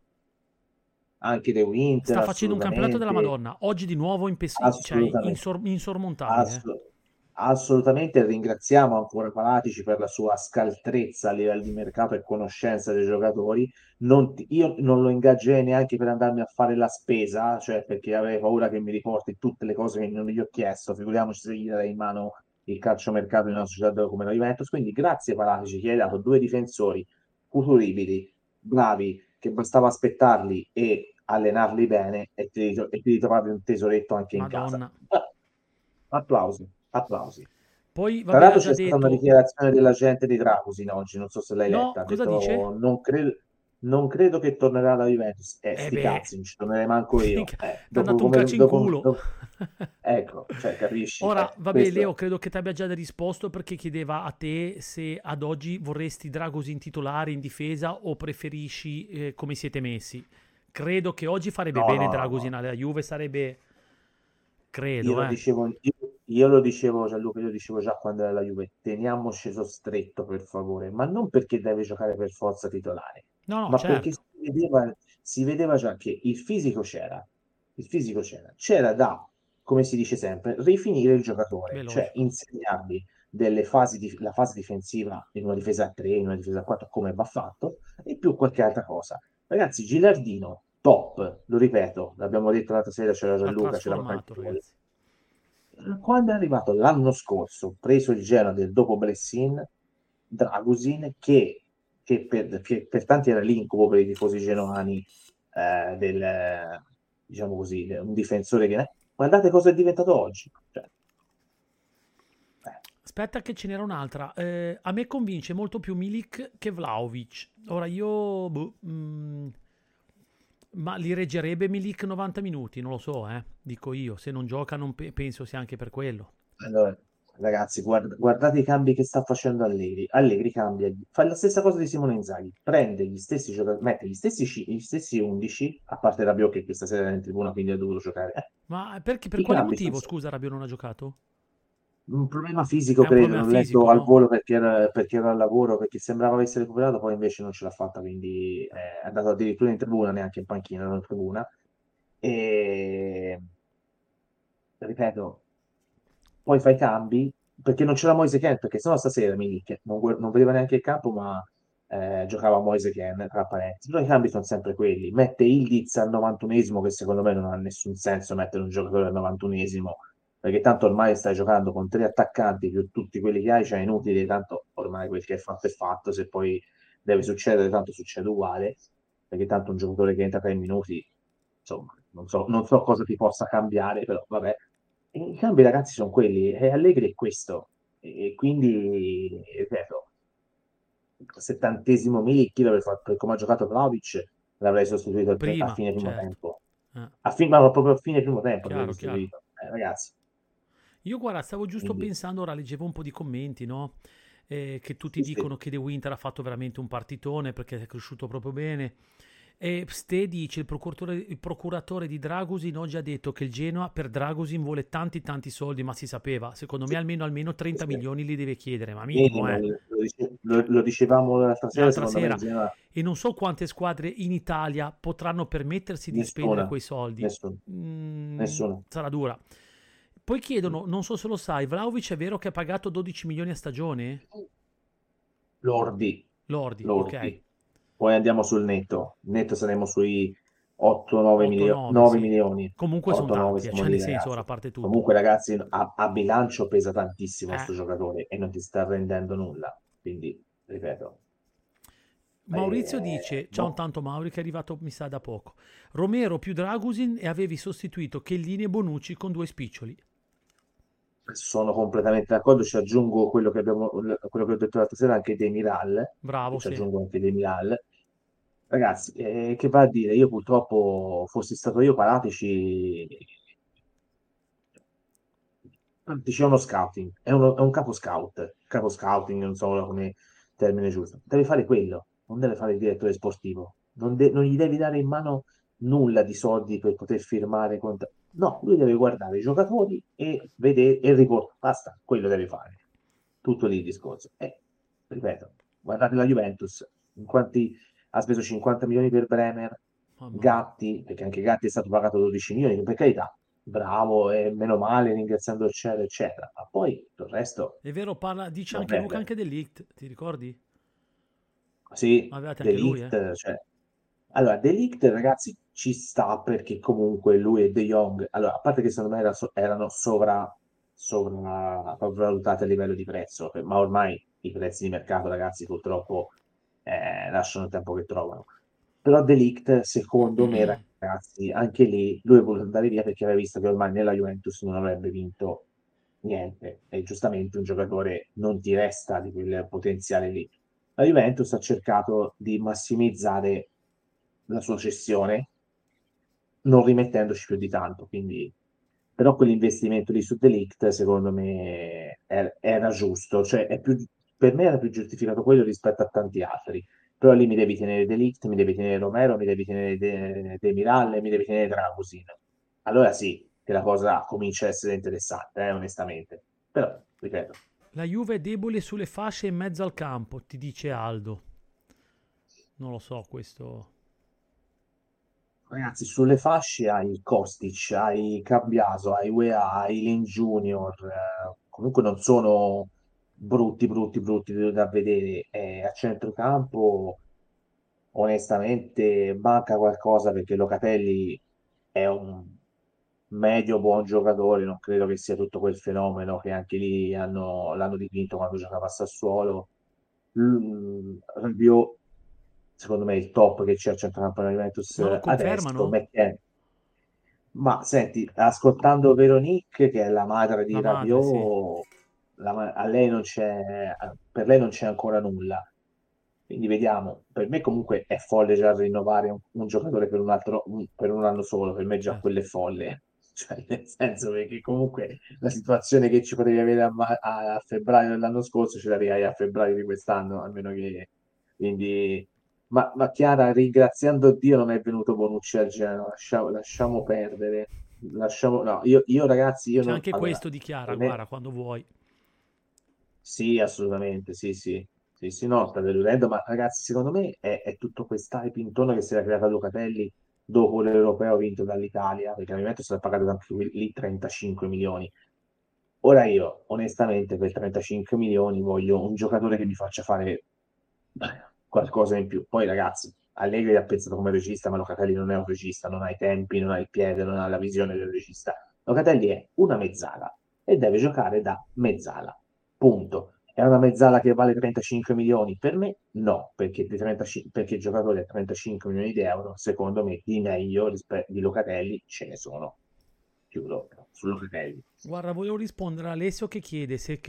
Anche De Winter sta facendo un campionato della Madonna, oggi di nuovo in insormontabile. assolutamente ringraziamo ancora Paratici per la sua scaltrezza a livello di mercato e conoscenza dei giocatori. Io non lo ingaggerei neanche per andarmi a fare la spesa, cioè perché avrei paura che mi riporti tutte le cose che non gli ho chiesto, figuriamoci se gli darei in mano il calciomercato in una società come la Juventus. Quindi grazie Paratici che hai dato due difensori futuribili, bravi, che bastava aspettarli e allenarli bene e ti ritrovavi un tesoretto anche in casa. Applausi. Poi tra l'altro c'è stata una dichiarazione dell'agente di Drăgușin oggi, non so se l'hai letta. Ha cosa detto, dice? Non credo che tornerà alla Juventus. Sti cazzi, non ci tornerei manco io. Dopo un calcio in culo. Ecco, cioè capisci. Ora, vabbè, questo... Leo, credo che ti abbia già risposto perché chiedeva a te se ad oggi vorresti Drăgușin titolare in difesa o preferisci come siete messi. Credo che oggi farebbe bene Drăgușin alla Juve, sarebbe... Credo, Io lo dicevo, Gianluca, io lo dicevo già quando era la Juve, teniamoci stretto per favore, ma non perché deve giocare per forza titolare, ma certo, perché si vedeva già che il fisico c'era da, come si dice sempre, rifinire il giocatore, veloce. Cioè insegnargli delle fasi la fase difensiva in una difesa a 3, in una difesa a 4, come va fatto, e più qualche altra cosa. Ragazzi, Gilardino, top, lo ripeto, l'abbiamo detto l'altra sera, c'era Gianluca, c'era Martinez. Quando è arrivato l'anno scorso, preso il Genoa del dopo Blessin, Drăgușin, che per tanti era l'incubo per i tifosi genovani, diciamo così, un difensore che... Guardate cosa è diventato oggi. Aspetta che ce n'era un'altra. A me convince molto più Milik che Vlahović. Ora io... Ma li reggerebbe Milik 90 minuti? Non lo so, dico io. Se non gioca penso sia anche per quello. Allora, ragazzi, guardate i cambi che sta facendo Allegri. Allegri cambia, fa la stessa cosa di Simone Inzaghi. Prende gli stessi giocatori, mette gli stessi 11, a parte Rabiot che questa sera era in tribuna, quindi ha dovuto giocare. Ma perché, per quale motivo, scusa, Rabiot non ha giocato? Un problema fisico, credo, non ho letto al volo perché era al lavoro, perché sembrava avesse recuperato, poi invece non ce l'ha fatta, quindi è andato addirittura in tribuna, neanche in panchina, non in tribuna. E ripeto, poi fai cambi, perché non c'era Moise Kean, perché sennò stasera Milik non vedeva neanche il campo, ma giocava Moise Kean tra parenti. Però i cambi sono sempre quelli, mette Ildiz al 91esimo, che secondo me non ha nessun senso mettere un giocatore al 91esimo, perché tanto ormai stai giocando con 3 attaccanti più tutti quelli che hai, cioè è inutile, tanto ormai quel che è fatto, se poi deve succedere, tanto succede uguale, perché tanto un giocatore che entra 3 minuti, insomma, non so cosa ti possa cambiare, però vabbè. E i cambi, ragazzi, sono quelli, e Allegri è questo, e quindi, ripeto, il 70° Milik, per come ha giocato Vlahović, l'avrei sostituito a fine primo tempo. Ma proprio a fine primo tempo, l'avrei sostituito. Ragazzi, io guarda, stavo giusto pensando, ora leggevo un po' di commenti, no? Che tutti dicono che De Winter ha fatto veramente un partitone perché è cresciuto proprio bene. E Ste dice, il procuratore di Drăgușin oggi ha detto che il Genoa per Drăgușin vuole tanti soldi, ma si sapeva, secondo me almeno 30 milioni li deve chiedere, ma minimo, lo dicevamo l'altra sera. Genoa... E non so quante squadre in Italia potranno permettersi di spendere quei soldi. Nessuno. Sarà dura. Poi chiedono, non so se lo sai, Vlahović è vero che ha pagato 12 milioni a stagione? Lordi. Ok. Poi andiamo sul netto saremo sui 8-9 milioni. Comunque 8, sono 9, tanti, cioè nel senso, ora a parte tutto. Comunque ragazzi, a bilancio pesa tantissimo questo giocatore e non ti sta rendendo nulla, quindi ripeto. Maurizio dice, ciao intanto Mauri che è arrivato mi sa da poco, Romero più Drăgușin e avevi sostituito Chiellini e Bonucci con 2 spiccioli. Sono completamente d'accordo, ci aggiungo quello che ho detto l'altra sera anche dei Miral. Bravo, sì. Ci aggiungo anche dei Miral. Ragazzi, che va a dire, io purtroppo, fossi stato io Paratici è uno scouting, è un capo scouting, non so come termine giusto, deve fare quello, non deve fare il direttore sportivo, non gli devi dare in mano nulla di soldi per poter firmare no, lui deve guardare i giocatori e vedere e riportare, basta, quello deve fare, tutto lì il discorso. Ripeto, guardate la Juventus, in quanti ha speso 50 milioni per Bremer, Gatti, perché anche Gatti è stato pagato 12 milioni, per carità, bravo e meno male, ringraziando il cielo eccetera, ma poi il resto è vero. Dice anche Luca, anche De Ligt, ti ricordi? Sì, avevate De anche Ligt, lui, eh? Cioè, allora De Ligt, ragazzi, ci sta, perché comunque lui e De Jong, allora, a parte che secondo me erano sopravvalutate a livello di prezzo, ma ormai i prezzi di mercato, ragazzi, purtroppo lasciano il tempo che trovano. Però De Ligt, secondo me, ragazzi, anche lì lui è voluto andare via perché aveva visto che ormai nella Juventus non avrebbe vinto niente, e giustamente un giocatore non ti resta di quel potenziale lì. La Juventus ha cercato di massimizzare la sua cessione non rimettendoci più di tanto, quindi però quell'investimento lì su De Ligt secondo me era giusto, cioè per me era più giustificato quello rispetto a tanti altri. Però lì mi devi tenere De Ligt, mi devi tenere Romero, mi devi tenere Demiral, mi devi tenere Drăgușin. Allora sì, che la cosa comincia a essere interessante, onestamente. Però, ripeto. La Juve è debole sulle fasce in mezzo al campo, ti dice Aldo. Non lo so, questo... Ragazzi, sulle fasce hai Kostic, hai Cambiaso, hai UEA, hai Lin Junior. Comunque non sono... brutti da vedere. A centrocampo onestamente manca qualcosa, perché Locatelli è un medio buon giocatore, non credo che sia tutto quel fenomeno che anche lì l'hanno dipinto quando giocava a Sassuolo. Rabiot secondo me è il top che c'è a centrocampo della Juventus adesso. Ma senti, ascoltando Veronique, che è la madre di Rabiot, sì. A lei non c'è, per lei non c'è ancora nulla, quindi vediamo. Per me comunque è folle già rinnovare un giocatore per un anno solo, per me già quello è folle, cioè, nel senso, perché comunque la situazione che ci potevi avere a febbraio dell'anno scorso ce l'avrei a febbraio di quest'anno, almeno che quindi ma Chiara, ringraziando Dio non è venuto Bonucci al Genoa, lasciamo perdere, no, io ragazzi, io c'è non... anche allora, questo di Chiara, guarda, quando vuoi. Sì, assolutamente, sì, no, sta deludendo, ma ragazzi, secondo me è tutto quest'hype intorno che si era creata Locatelli dopo l'Europeo vinto dall'Italia, perché la Juventus ha pagato anche lì 35 milioni. Ora io, onestamente, per 35 milioni voglio un giocatore che mi faccia fare qualcosa in più. Poi, ragazzi, Allegri ha pensato come regista, ma Locatelli non è un regista, non ha i tempi, non ha il piede, non ha la visione del regista. Locatelli è una mezzala e deve giocare da mezzala. Punto. È una mezzala che vale 35 milioni? Per me no, perché il giocatore a 35 milioni di euro, secondo me, di meglio di Locatelli ce ne sono. Chiudo su Locatelli. Guarda, volevo rispondere a Alessio che chiede se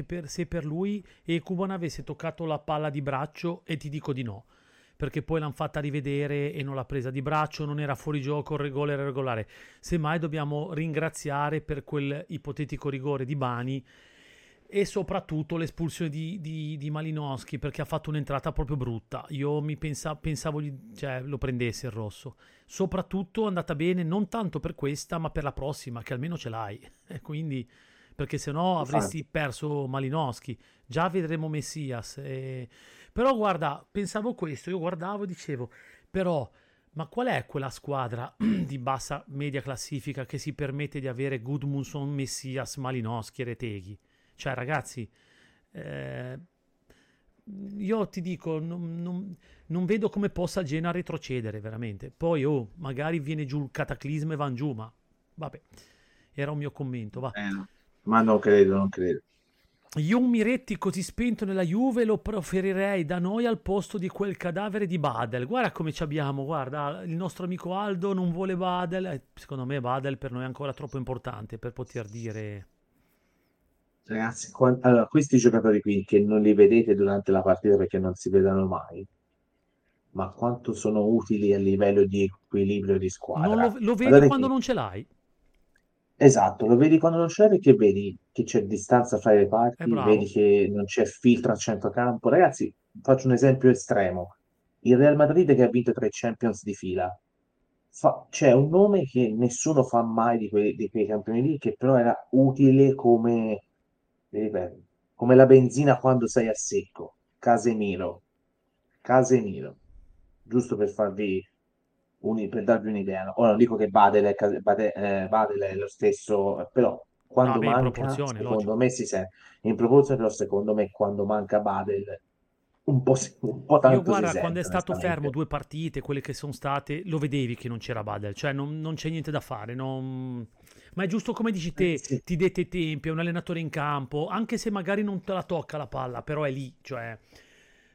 per lui Ekuban avesse toccato la palla di braccio, e ti dico di no, perché poi l'hanno fatta rivedere e non l'ha presa di braccio, non era fuori gioco, il rigore era regolare. Semmai dobbiamo ringraziare per quel ipotetico rigore di Bani, e soprattutto l'espulsione di Malinovskyi, perché ha fatto un'entrata proprio brutta. Io mi pensavo lo prendesse il rosso, soprattutto è andata bene non tanto per questa ma per la prossima, che almeno ce l'hai, quindi, perché sennò avresti perso Malinovskyi. Già vedremo Messias, però guarda, pensavo questo, io guardavo e dicevo, però ma qual è quella squadra di bassa media classifica che si permette di avere Gudmundsson, Messias, Malinovskyi e Retegui? Cioè, ragazzi, io ti dico, non vedo come possa il Genoa retrocedere, veramente. Poi, magari viene giù il cataclisma e van giù, ma vabbè, era un mio commento. Va. Ma non credo. Io un Miretti così spento nella Juve lo preferirei da noi al posto di quel cadavere di Badel. Guarda come ci abbiamo, guarda, il nostro amico Aldo non vuole Badel. Secondo me Badel per noi è ancora troppo importante per poter dire... Ragazzi, allora, questi giocatori qui che non li vedete durante la partita perché non si vedono mai, ma quanto sono utili a livello di equilibrio di squadra? Non lo vedi allora quando non ce l'hai. Esatto, lo vedi quando non ce l'hai, perché vedi che c'è distanza fra le parti, vedi che non c'è filtro a centrocampo. Ragazzi, faccio un esempio estremo. Il Real Madrid, che ha vinto 3 Champions di fila, c'è un nome che nessuno fa mai di quei campioni lì, che però era utile come la benzina quando sei a secco. Casemiro, giusto per farvi per darvi un'idea. Ora non dico che Badel è lo stesso, però quando manca, secondo me si serve. In proporzione, però secondo me quando manca Badel un po' tanto. Io guarda, sente, quando è stato fermo 2 partite, quelle che sono state, lo vedevi che non c'era Badel, cioè non c'è niente da fare, ma è giusto come dici te, sì. Ti dete tempi, è un allenatore in campo, anche se magari non te la tocca la palla, però è lì, cioè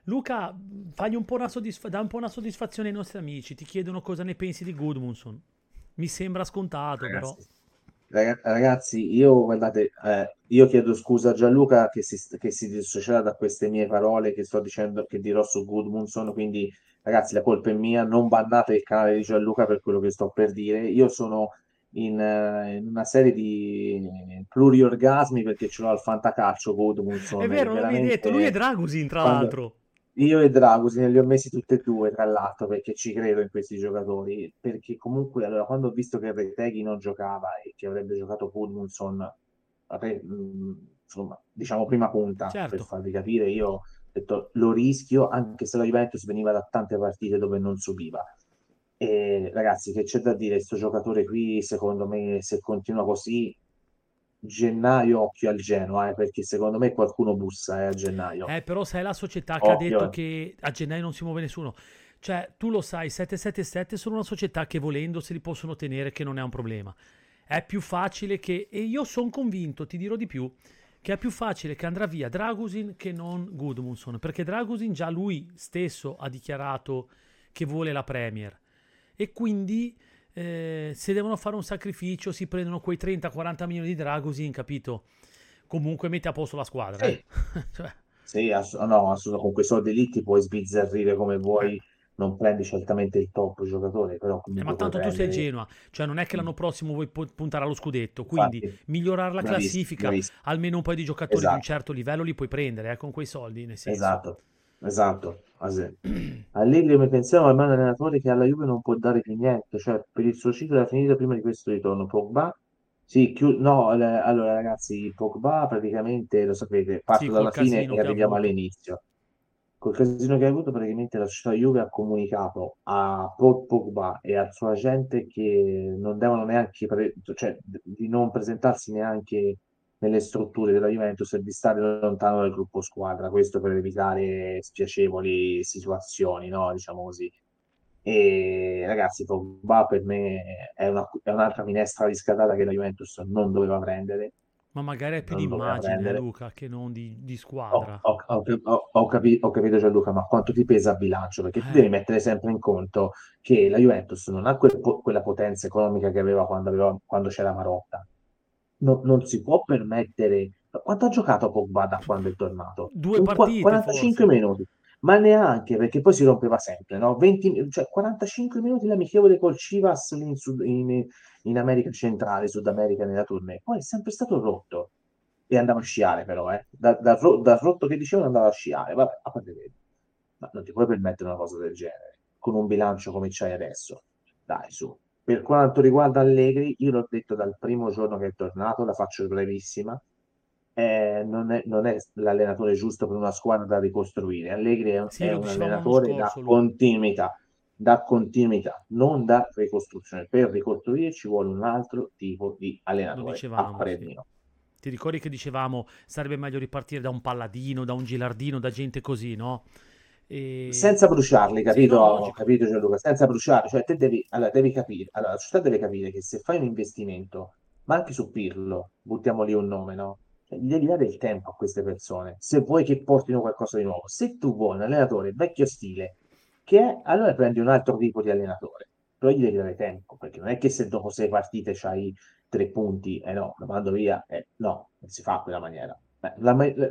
Luca, fagli un po' dà un po' una soddisfazione ai nostri amici, ti chiedono cosa ne pensi di Gudmundsson, mi sembra scontato, ragazzi, però ragazzi, io guardate, io chiedo scusa a Gianluca che si dissocierà da queste mie parole che sto dicendo, che dirò su Gudmundsson, quindi ragazzi la colpa è mia, non bannate il canale di Gianluca per quello che sto per dire, io sono in una serie di pluriorgasmi perché ce l'ho al fantacalcio Gudmundsson, è vero, non mi hai detto, lui è Drăgușin tra l'altro. Io e Drăgușin li ho messi tutti e 2 tra l'altro perché ci credo in questi giocatori, perché comunque allora quando ho visto che Retegui non giocava e che avrebbe giocato Gudmundsson insomma diciamo prima punta, certo, per farvi capire, io ho detto lo rischio, anche se la Juventus veniva da tante partite dove non subiva. E ragazzi, che c'è da dire, sto giocatore qui secondo me se continua così gennaio occhio al Genoa, perché secondo me qualcuno bussa a gennaio, però sai la società che occhio. Ha detto che a gennaio non si muove nessuno, cioè tu lo sai, 777 sono una società che volendo se li possono tenere, che non è un problema, è più facile che, e io sono convinto, ti dirò di più, che è più facile che andrà via Drăgușin che non Gudmundsson, perché Drăgușin già lui stesso ha dichiarato che vuole la Premier e quindi se devono fare un sacrificio si prendono quei 30-40 milioni di Drăgușin, capito? Comunque mette a posto la squadra, cioè. Sì, assolutamente, con quei soldi lì ti puoi sbizzarrire come vuoi, non prendi certamente il top giocatore, però ma tanto tu sei Genoa, cioè non è che l'anno prossimo vuoi puntare allo scudetto, quindi infatti, migliorare la classifica, almeno un paio di giocatori, esatto, di un certo livello li puoi prendere, con quei soldi, nel senso. Esatto. Allegri, mi pensiamo al male allenatore che alla Juve non può dare più niente, cioè per il suo ciclo era finito prima di questo ritorno. Pogba, sì, allora ragazzi, Pogba praticamente lo sapete, parto dalla fine e arriviamo all'inizio. Col casino che ha avuto, praticamente la società Juve ha comunicato a Pogba e al suo agente che non devono neanche cioè di non presentarsi neanche nelle strutture della Juventus e di stare lontano dal gruppo squadra, questo per evitare spiacevoli situazioni, no? Diciamo così. E ragazzi, Pogba per me è un'altra minestra riscaldata che la Juventus non doveva prendere. Ma magari è più di immagine, Luca, che non di squadra. Ho capito Gianluca, ma quanto ti pesa a bilancio? Perché tu devi mettere sempre in conto che la Juventus non ha quella potenza economica che aveva quando c'era Marotta. No, non si può permettere. Quanto ha giocato Pogba da quando è tornato? 2 partite, 45 forse. Minuti, ma neanche, perché poi si rompeva sempre, no? 45 minuti l'amichevole col Chivas in America Centrale, Sud America, nella tournée, poi è sempre stato rotto e andava a sciare, però dal rotto che dicevano andava a sciare. Vabbè, a parte quello, ma non ti puoi permettere una cosa del genere con un bilancio come c'hai adesso, dai, su. Per quanto riguarda Allegri, io l'ho detto dal primo giorno che è tornato, la faccio brevissima, non è l'allenatore giusto per una squadra da ricostruire. Allegri è un allenatore da continuità, non da ricostruzione. Per ricostruire ci vuole un altro tipo di allenatore. Lo dicevamo, sì. Ti ricordi che dicevamo sarebbe meglio ripartire da un Palladino, da un Gilardino, da gente così, no? Senza bruciarli, capito? Sì, no, capito Gianluca, senza bruciarli, cioè te devi capire, la società deve capire che se fai un investimento, ma anche su Pirlo, buttiamo lì un nome, no? Cioè, gli devi dare il tempo a queste persone, se vuoi che portino qualcosa di nuovo. Se tu vuoi un allenatore vecchio stile, che è, allora prendi un altro tipo di allenatore, però gli devi dare tempo, perché non è che se dopo 6 partite c'hai 3 punti, no, lo mando via, no, non si fa in quella maniera.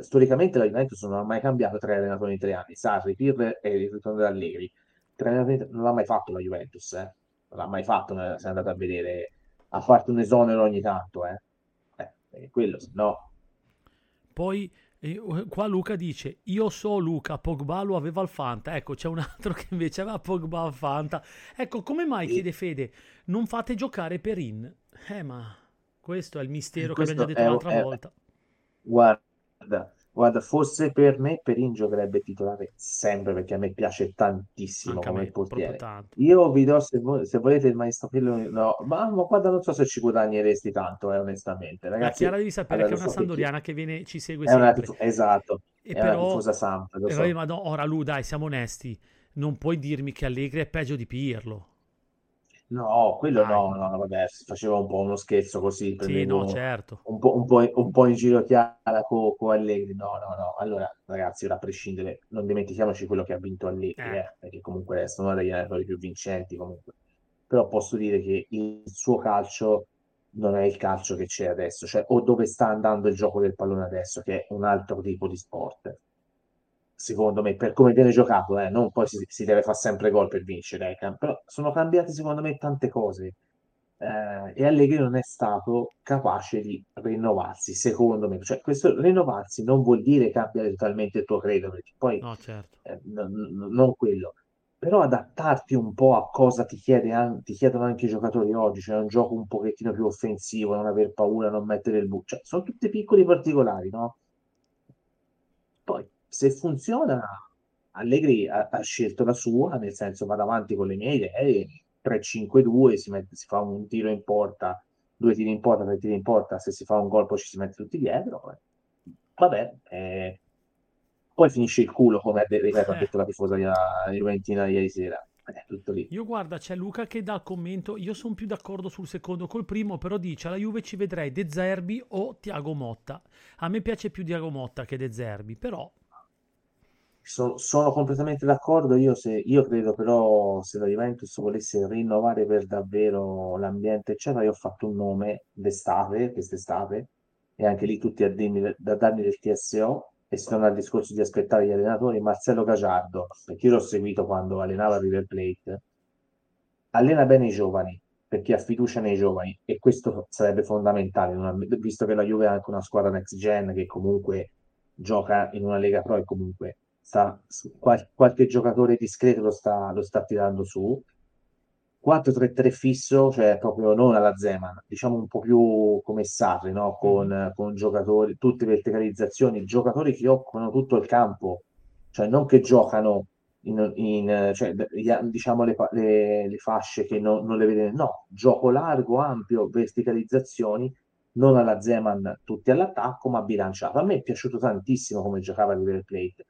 Storicamente la Juventus non ha mai cambiato 3 allenatori in 3 anni, Sarri, Pirlo e il ritorno da Allegri. 3 allenatori non l'ha mai fatto la Juventus, non l'ha mai fatto, se è andata a vedere, ha fatto un esonero ogni tanto, quello, no. Poi qua Luca dice, io so Luca, Pogba lo aveva al Fanta, ecco c'è un altro che invece aveva Pogba al Fanta, ecco come mai, chiede Fede, non fate giocare Perin? Ma questo è il mistero che abbiamo già detto l'altra volta. Guarda, Guarda, forse per me Perin giocherebbe titolare sempre, perché a me piace tantissimo anche come portiere. Io vi do, se volete il maestro Pirlo, no, ma guarda, non so se ci guadagneresti tanto, onestamente, ragazzi. Chiara, devi sapere che è una sandoriana che viene, ci segue sempre. Esatto, e è però, una tifosa Samp. Ora Lu, dai, siamo onesti, non puoi dirmi che Allegri è peggio di Pirlo. No, quello no, vabbè, faceva un po' uno scherzo così, sì, no, certo. un po' in giro Chiara con Allegri, no, allora ragazzi, ora a prescindere, non dimentichiamoci quello che ha vinto Allegri, perché comunque è uno degli allenatori più vincenti comunque, però posso dire che il suo calcio non è il calcio che c'è adesso, cioè o dove sta andando il gioco del pallone adesso, che è un altro tipo di sport. Secondo me, per come viene giocato, non poi si deve fare sempre gol per vincere, però sono cambiate secondo me tante cose, e Allegri non è stato capace di rinnovarsi, secondo me. Cioè, questo rinnovarsi non vuol dire cambiare totalmente il tuo credo, perché poi non quello, però adattarti un po' a cosa ti chiedono anche i giocatori oggi, cioè un gioco un pochettino più offensivo, non aver paura, non mettere il buco, cioè, sono tutti piccoli particolari, no? Poi se funziona, Allegri ha scelto la sua, nel senso vado avanti con le mie idee, 3-5-2, si fa un tiro in porta, 2 tiri in porta, 3 tiri in porta, se si fa un gol poi ci si mette tutti dietro, vabbè, poi finisce il culo, come ha detto la tifosa juventina ieri sera. Tutto lì. Io guarda, c'è Luca che dà il commento, io sono più d'accordo sul secondo col primo, però dice alla Juve ci vedrei De Zerbi o Thiago Motta. A me piace più Thiago Motta che De Zerbi, però sono completamente d'accordo. Io credo però, se la Juventus volesse rinnovare per davvero l'ambiente eccetera, io ho fatto un nome d'estate, quest'estate, e anche lì tutti a darmi del TSO, e si torna al discorso di aspettare gli allenatori. Marcelo Gagliardo, perché io l'ho seguito quando allenava River Plate, allena bene i giovani perché ha fiducia nei giovani, e questo sarebbe fondamentale, visto che la Juve è anche una squadra next gen che comunque gioca in una Lega Pro e comunque qualche giocatore discreto lo sta tirando su. 4-3-3 fisso, cioè proprio non alla Zeman, diciamo un po' più come Sarri, no? Con giocatori, tutte verticalizzazioni, giocatori che occupano tutto il campo, cioè non che giocano cioè, diciamo le fasce che non le vede, no, gioco largo, ampio, verticalizzazioni, non alla Zeman tutti all'attacco, ma bilanciato. A me è piaciuto tantissimo come giocava il River Plate.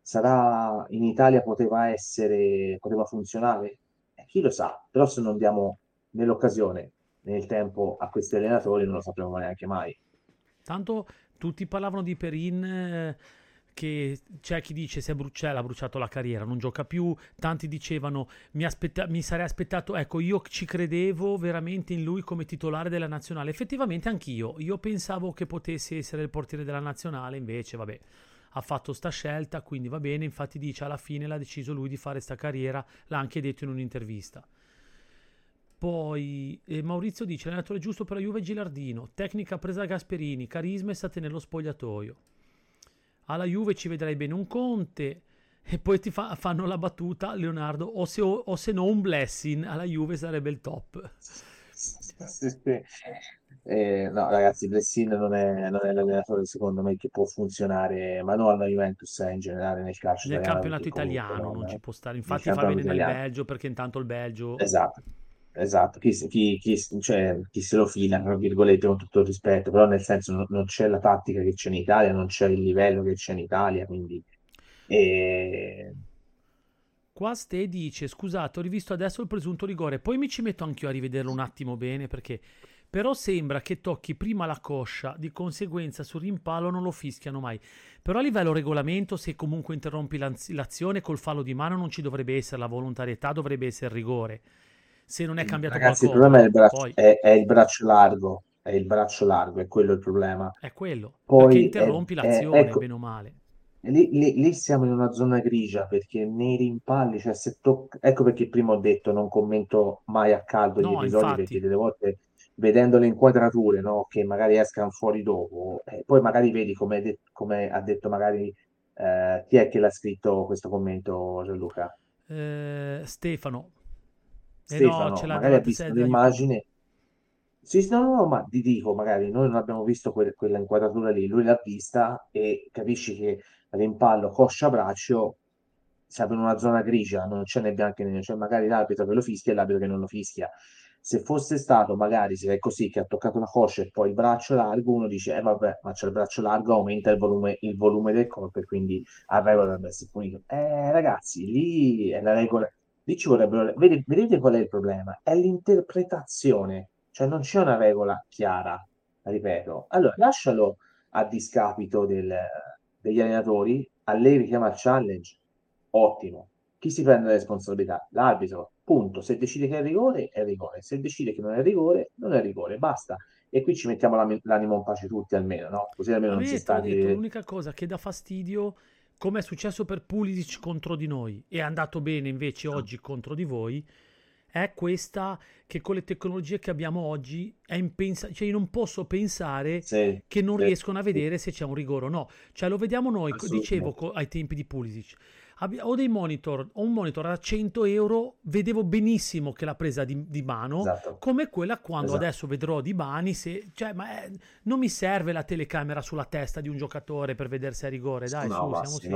Sarà in Italia, poteva funzionare? Chi lo sa, però se non diamo nell'occasione, nel tempo a questi allenatori, non lo sapremo neanche mai. Tanto tutti parlavano di Perin, che c'è chi dice se Brucella ha bruciato la carriera, non gioca più, tanti dicevano mi sarei aspettato, ecco, io ci credevo veramente in lui come titolare della nazionale, effettivamente anch'io pensavo che potesse essere il portiere della nazionale, invece vabbè, ha fatto sta scelta, quindi va bene. Infatti dice alla fine l'ha deciso lui di fare sta carriera, l'ha anche detto in un'intervista. Poi Maurizio dice l'allenatore giusto per la Juve Gilardino, tecnica presa da Gasperini, carisma e sta nello spogliatoio. Alla Juve ci vedrai bene un Conte, e poi ti fanno la battuta Leonardo, o se no un Blessing alla Juve sarebbe il top. Sì. No ragazzi, Blessing non è l'allenatore secondo me che può funzionare, ma non alla Juventus, in generale nel calcio nel campionato italiano comunque, non ci può stare, infatti fa bene italiano. Nel Belgio, perché intanto il Belgio esatto chi se lo fila tra virgolette, con tutto il rispetto, però nel senso non c'è la tattica che c'è in Italia, non c'è il livello che c'è in Italia, quindi Qua Ste dice, scusate, ho rivisto adesso il presunto rigore, poi mi ci metto anch'io a rivederlo un attimo bene, perché però sembra che tocchi prima la coscia, di conseguenza sul rimpallo non lo fischiano mai. Però a livello regolamento, se comunque interrompi l'azione col fallo di mano non ci dovrebbe essere la volontarietà, dovrebbe essere il rigore. Se non è cambiato ragazzi, qualcosa... il problema è il braccio largo, è quello il problema. È quello, poi perché interrompi l'azione, ecco... bene o male. Lì siamo in una zona grigia, perché nei rimpalli, cioè se ecco perché prima ho detto non commento mai a caldo gli episodi, infatti. Perché delle volte vedendo le inquadrature, no, che magari escano fuori dopo, poi magari vedi come ha detto magari chi è che l'ha scritto questo commento, Gianluca? Stefano. Stefano, no, ce l'ha magari ha visto l'immagine. Sì, no, no, no, ma ti dico, magari noi non abbiamo visto quella inquadratura lì, lui l'ha vista e capisci che rimpallo, coscia, braccio, siamo in una zona grigia, non c'è né bianco né nero, cioè magari l'arbitro che lo fischia e l'arbitro che non lo fischia. Se fosse stato magari, se è così, che ha toccato una coscia e poi il braccio largo, uno dice, vabbè, ma c'è il braccio largo, aumenta il volume del corpo e quindi a regola dovrebbe essere punito. Ragazzi, lì è la regola, lì ci vorrebbero, vedete qual è il problema? È l'interpretazione, cioè non c'è una regola chiara, ripeto. Allora, lascialo a discapito degli allenatori, Allegri chiama il challenge, ottimo. Chi si prende la responsabilità? L'arbitro, punto. Se decide che è rigore, se decide che non è rigore, basta. E qui ci mettiamo l'animo in pace tutti almeno, no? Così almeno non si sta... L'unica cosa che dà fastidio, come è successo per Pulisic contro di noi, e è andato bene invece oggi contro di voi, è questa che con le tecnologie che abbiamo oggi è cioè io non posso pensare che non riescono a vedere se c'è un rigore o no. Cioè lo vediamo noi, dicevo, ai tempi di Pulisic. Ho dei monitor, ho un monitor a 100 euro, vedevo benissimo che la presa di mano, esatto, come quella quando adesso vedrò di Bani, non mi serve la telecamera sulla testa di un giocatore per vedere se è rigore, dai, siamo seri.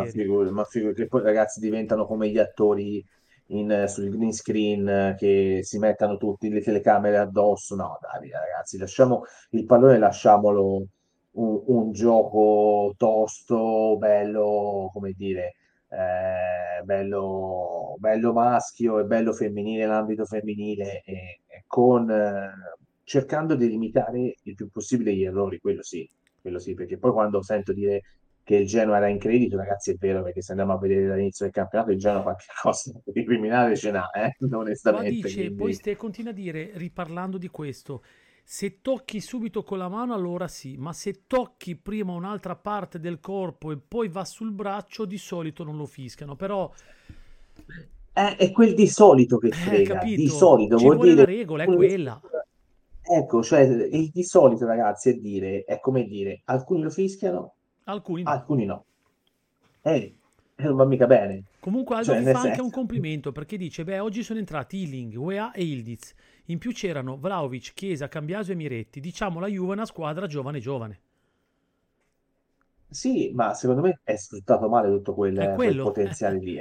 Ma figura, che poi ragazzi diventano come gli attori sul green screen che si mettono tutti le telecamere addosso, no dai ragazzi, lasciamo il pallone, lasciamolo un gioco tosto, bello, come dire... bello maschio e bello femminile, l'ambito femminile, e cercando di limitare il più possibile gli errori, quello sì, perché poi quando sento dire che il Genoa era in credito, ragazzi, è vero, perché se andiamo a vedere dall'inizio del campionato il Genoa qualche cosa di criminale ce n'ha, onestamente. Ma dice, quindi... poi continua a dire, riparlando di questo, se tocchi subito con la mano allora sì, ma se tocchi prima un'altra parte del corpo e poi va sul braccio di solito non lo fischiano, però è quel di solito che frega, capito? Di solito ci vuol dire, la regola è quella, ecco, cioè il di solito, ragazzi, è come dire alcuni lo fischiano, alcuni no. Non va mica bene. Comunque Aldo mi fa anche un complimento, perché dice, oggi sono entrati Iling, UEA e Ildiz, in più c'erano Vlahović, Chiesa, Cambiaso e Miretti, diciamo la Juve è una squadra giovane. Sì, ma secondo me è sfruttato male tutto quel potenziale lì,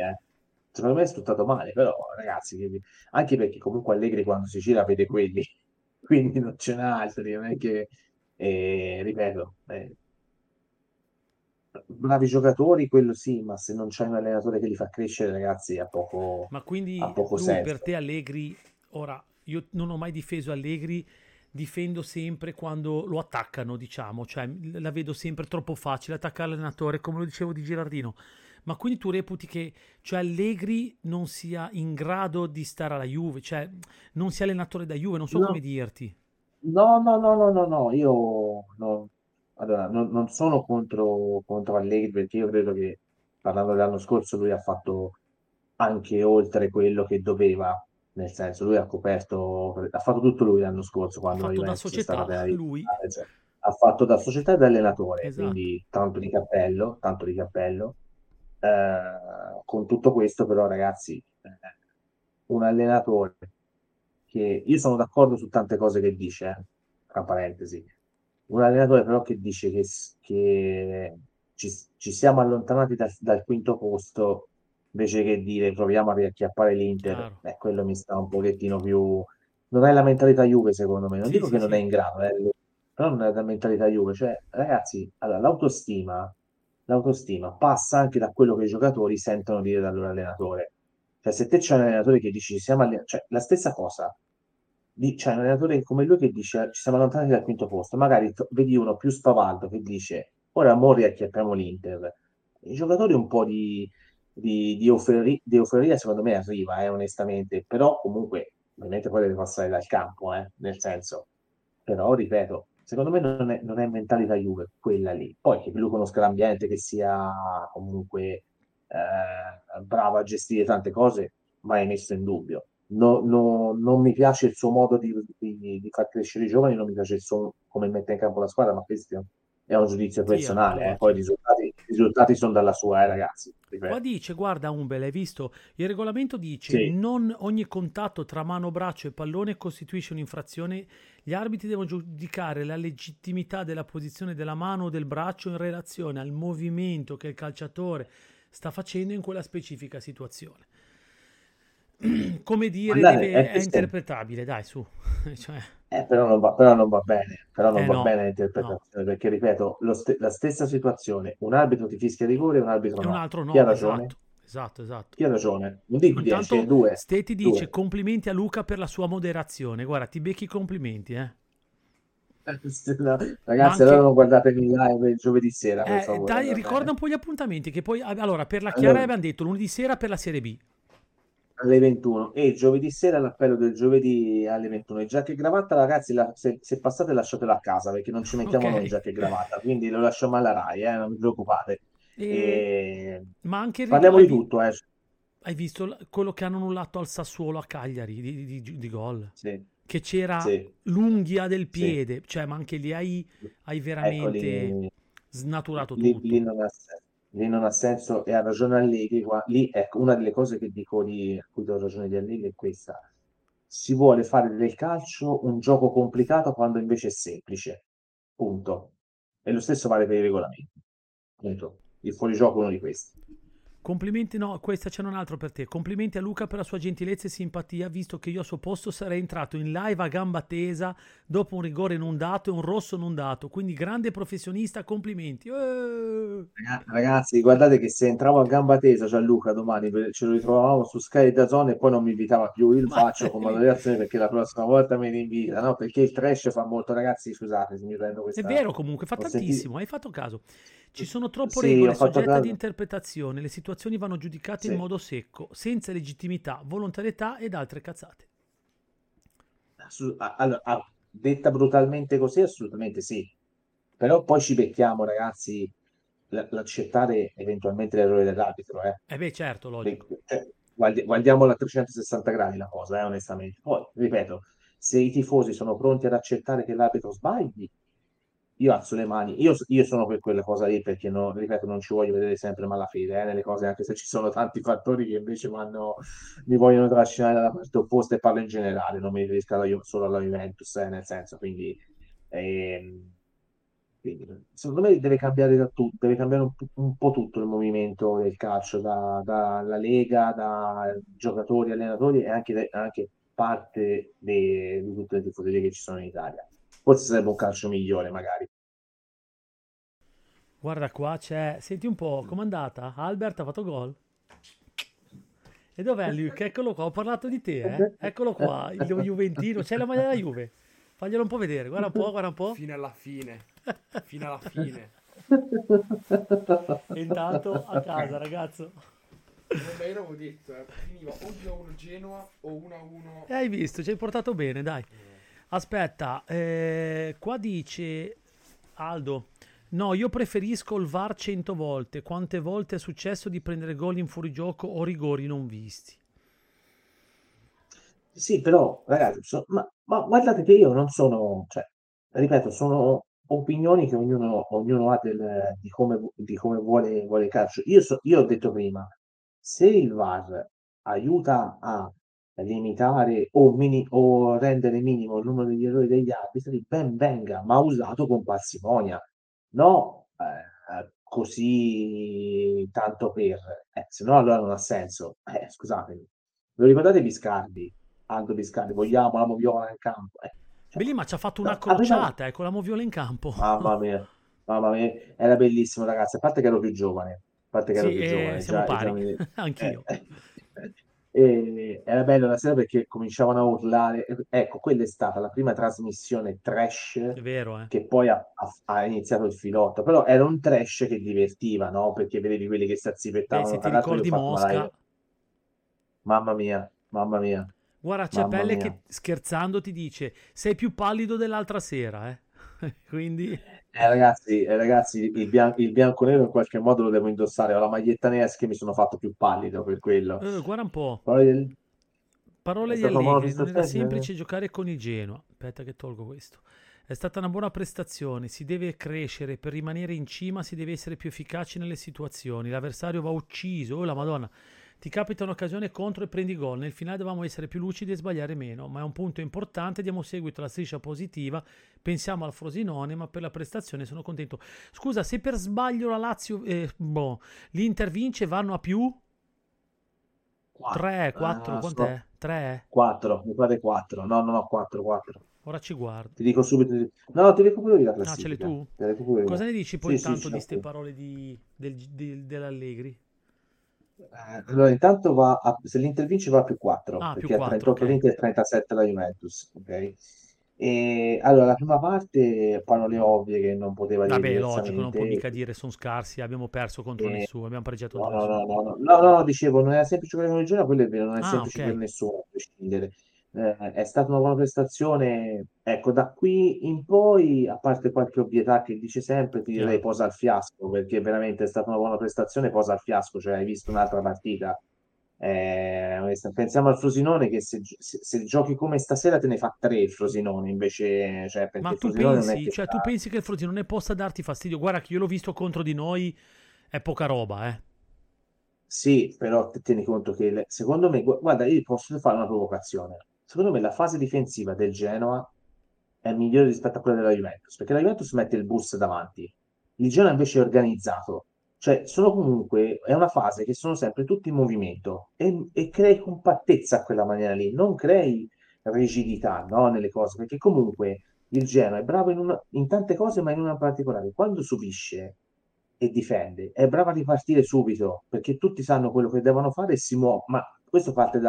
secondo me è sfruttato male, però ragazzi, anche perché comunque Allegri quando si gira vede quelli, quindi non ce n'è altri, non è che ripeto, bravi giocatori, quello sì, ma se non c'è un allenatore che li fa crescere, ragazzi, ha poco senso. Per te Allegri, ora io non ho mai difeso Allegri, difendo sempre quando lo attaccano, diciamo, cioè la vedo sempre troppo facile attaccare l'allenatore, come lo dicevo di Gilardino. Ma quindi tu reputi che, cioè, Allegri non sia in grado di stare alla Juve, cioè non sia allenatore da Juve, non so come dirti. No, io no. Allora, non sono contro Allegri, perché io credo che, parlando dell'anno scorso, lui ha fatto anche oltre quello che doveva, nel senso, lui ha coperto, ha fatto tutto lui l'anno scorso, quando ha fatto da società, lui ha fatto da società e da allenatore, quindi tanto di cappello. Con tutto questo però, ragazzi, un allenatore che, io sono d'accordo su tante cose che dice, tra parentesi, un allenatore però che dice che ci siamo allontanati dal quinto posto, invece che dire proviamo a riacchiappare l'Inter, quello mi sta un pochettino più... Non è la mentalità Juve, secondo me, non dico che non è in grado, però non è la mentalità Juve. Cioè, ragazzi, allora, l'autostima passa anche da quello che i giocatori sentono dire dal loro allenatore. Cioè, se te c'è un allenatore che dice cioè la stessa cosa, c'è un allenatore come lui che dice ci siamo allontanati dal quinto posto, magari vedi uno più spavaldo che dice ora amore acchiappiamo l'Inter, i giocatori un po' di euforia secondo me arriva, onestamente, però comunque ovviamente poi deve passare dal campo, nel senso, però ripeto, secondo me non è mentalità Juve quella lì. Poi che lui conosca l'ambiente, che sia comunque bravo a gestire tante cose, mai messo in dubbio. No, non mi piace il suo modo di far crescere i giovani, non mi piace il suo come mette in campo la squadra, ma questo è un giudizio personale. Poi i risultati sono dalla sua, ragazzi. Qua dice, guarda Umbe, hai visto? Il regolamento dice sì. Non ogni contatto tra mano, braccio e pallone costituisce un'infrazione. Gli arbitri devono giudicare la legittimità della posizione della mano o del braccio in relazione al movimento che il calciatore sta facendo in quella specifica situazione. Come dire, è interpretabile, dai, su. Cioè... Però non va bene l'interpretazione, no. Perché ripeto, la stessa situazione, un arbitro ti fischia rigore e un arbitro no. Un altro no. Chi ha ragione? Esatto. Chi ha ragione? Non dico 10, 2. Ste ti dice complimenti a Luca per la sua moderazione. Guarda, ti becchi i complimenti, eh. No, ragazzi, allora non guardatemi live giovedì sera, per favore. Dai, ricorda un po' gli appuntamenti che poi allora per la Chiara abbiamo detto lunedì sera per la Serie B. Alle 21 e giovedì sera l'appello del giovedì alle 21 e giacca e cravatta, ragazzi, se passate lasciatela a casa perché non ci mettiamo noi giacca e cravatta, quindi lo lasciamo alla Rai, non vi preoccupate ma anche parliamo di tutto Hai visto quello che hanno annullato al Sassuolo a Cagliari di gol? Sì. Che c'era l'unghia del piede, cioè ma anche lì hai veramente snaturato tutto. Lì non ha senso e ha ragione Allegri qua. Lì ecco una delle cose che dico a cui do ragione di Allegri è questa: si vuole fare del calcio un gioco complicato quando invece è semplice, punto. E lo stesso vale per i regolamenti, punto. Il fuorigioco è uno di questi. Complimenti, no, questa c'è un altro per te. Complimenti a Luca per la sua gentilezza e simpatia, visto che io a suo posto sarei entrato in live a gamba tesa dopo un rigore non dato e un rosso non dato, quindi grande professionista, complimenti. Ragazzi, guardate che se entravo a gamba tesa Gianluca domani ce lo ritrovavamo su Sky DAZN e poi non mi invitava più. Io faccio come moderazione perché la prossima volta me ne invita, no? Perché il trash fa molto, ragazzi, scusate se mi prendo questa. È vero, comunque fa tantissimo, hai fatto caso. Ci sono troppe regole soggette ad interpretazione, le situazioni vanno giudicate in modo secco, senza legittimità, volontarietà ed altre cazzate. Allora, detta brutalmente così, assolutamente sì. Però poi ci becchiamo, ragazzi, l'accettare eventualmente l'errore dell'arbitro. Beh, certo, logico. Guardiamola a 360 gradi la cosa, onestamente. Poi, ripeto, se i tifosi sono pronti ad accettare che l'arbitro sbagli, io alzo le mani, io sono per quella cosa lì perché, no, ripeto, non ci voglio vedere sempre malafede nelle cose, anche se ci sono tanti fattori che invece mi vogliono trascinare dalla parte opposta, e parlo in generale, non mi riferisco solo alla Juventus, nel senso, quindi secondo me deve cambiare deve cambiare un po' tutto il movimento del calcio, dalla Lega, da giocatori, allenatori e anche parte di tutte le tifoserie che ci sono in Italia. Forse sarebbe un calcio migliore, magari. Guarda qua c'è... Senti un po', com'è andata? Albert ha fatto gol. E dov'è Luke? Eccolo qua, ho parlato di te, Eccolo qua, il Juventino. C'è la maglia della Juve. Faglielo un po' vedere, guarda un po'. Fino alla fine. E intanto a casa, ragazzo. Vabbè, io l'avevo detto, finiva o 2-1 Genoa o 1-1... Hai visto, ci hai portato bene, dai. Aspetta, qua dice Aldo, no, io preferisco il VAR 100 volte, quante volte è successo di prendere gol in fuorigioco o rigori non visti. Sì, però ragazzi, ma guardate che io non sono, cioè, ripeto, sono opinioni che ognuno ha di come vuole il calcio. Io ho detto prima, se il VAR aiuta a limitare o rendere minimo il numero degli errori degli arbitri, ben venga, ma usato con parsimonia, no così tanto per se no allora non ha senso. Scusatemi, lo ricordate Biscardi? Aldo Biscardi, vogliamo la moviola in campo, cioè, Bellì, ma ci ha fatto una crociata con la moviola in campo, mamma mia, era bellissimo, ragazzi, a parte che ero più giovane, siamo pari, anch'io. E era bello la sera perché cominciavano a urlare, ecco, quella è stata la prima trasmissione trash, è vero, che poi ha iniziato il filotto, però era un trash che divertiva, no? Perché vedevi quelli che si azzipettavano, se ti ricordi Mosca, mamma mia, guarda, c'è Pelle che scherzando ti dice sei più pallido dell'altra sera, quindi ragazzi il bianco nero in qualche modo lo devo indossare, ho la maglietta Nes che mi sono fatto più pallido per quello. Guarda un po', parole di Allegri, non era semplice giocare con il Genoa. Aspetta che tolgo questo, È stata una buona prestazione, si deve crescere, per rimanere in cima si deve essere più efficaci nelle situazioni, l'avversario va ucciso, oh la madonna, ti capita un'occasione contro e prendi gol, nel finale dovevamo essere più lucidi e sbagliare meno, ma è un punto importante, diamo seguito alla striscia positiva, pensiamo al Frosinone, ma per la prestazione sono contento. Scusa, se per sbaglio la Lazio, l'Inter vince, vanno a più? 3, 4, quant'è? 3? 4, mi pare 4, no, 4, 4. Ora ci guardo. Ti dico subito. No, ti recupero io la classifica. Ah, ce l'hai tu? Cosa ne dici poi intanto di queste parole dell'Allegri? Allora, intanto se l'Inter vince va a più 4, perché ha 38 vinti e 37 la Juventus, ok? E allora la prima parte parole ovvie che non poteva dire. Vabbè, logico, non può mica dire sono scarsi, abbiamo perso contro nessuno, abbiamo pareggiato no, dicevo, non è semplice per noi, quello è vero, non è semplice per nessuno a prescindere. È stata una buona prestazione, ecco, da qui in poi, a parte qualche ovvietà che dice sempre, ti direi posa al fiasco, perché veramente è stata una buona prestazione, posa al fiasco, cioè hai visto un'altra partita, pensiamo al Frosinone che se giochi come stasera te ne fa 3 il Frosinone, invece, cioè, perché ma tu Frosinone pensi, non è che cioè, tu pensi che il Frosinone possa darti fastidio? Guarda che io l'ho visto contro di noi, è poca roba, sì, però tieni conto che secondo me, guarda, io posso fare una provocazione. Secondo me la fase difensiva del Genoa è migliore rispetto a quella della Juventus, perché la Juventus mette il bus davanti, il Genoa invece è organizzato, cioè sono comunque, è una fase che sono sempre tutti in movimento e crei compattezza a quella maniera lì, non crei rigidità, no, nelle cose, perché comunque il Genoa è bravo in tante cose, ma in una particolare, quando subisce e difende, è bravo a ripartire subito, perché tutti sanno quello che devono fare e si muovono, ma questo parte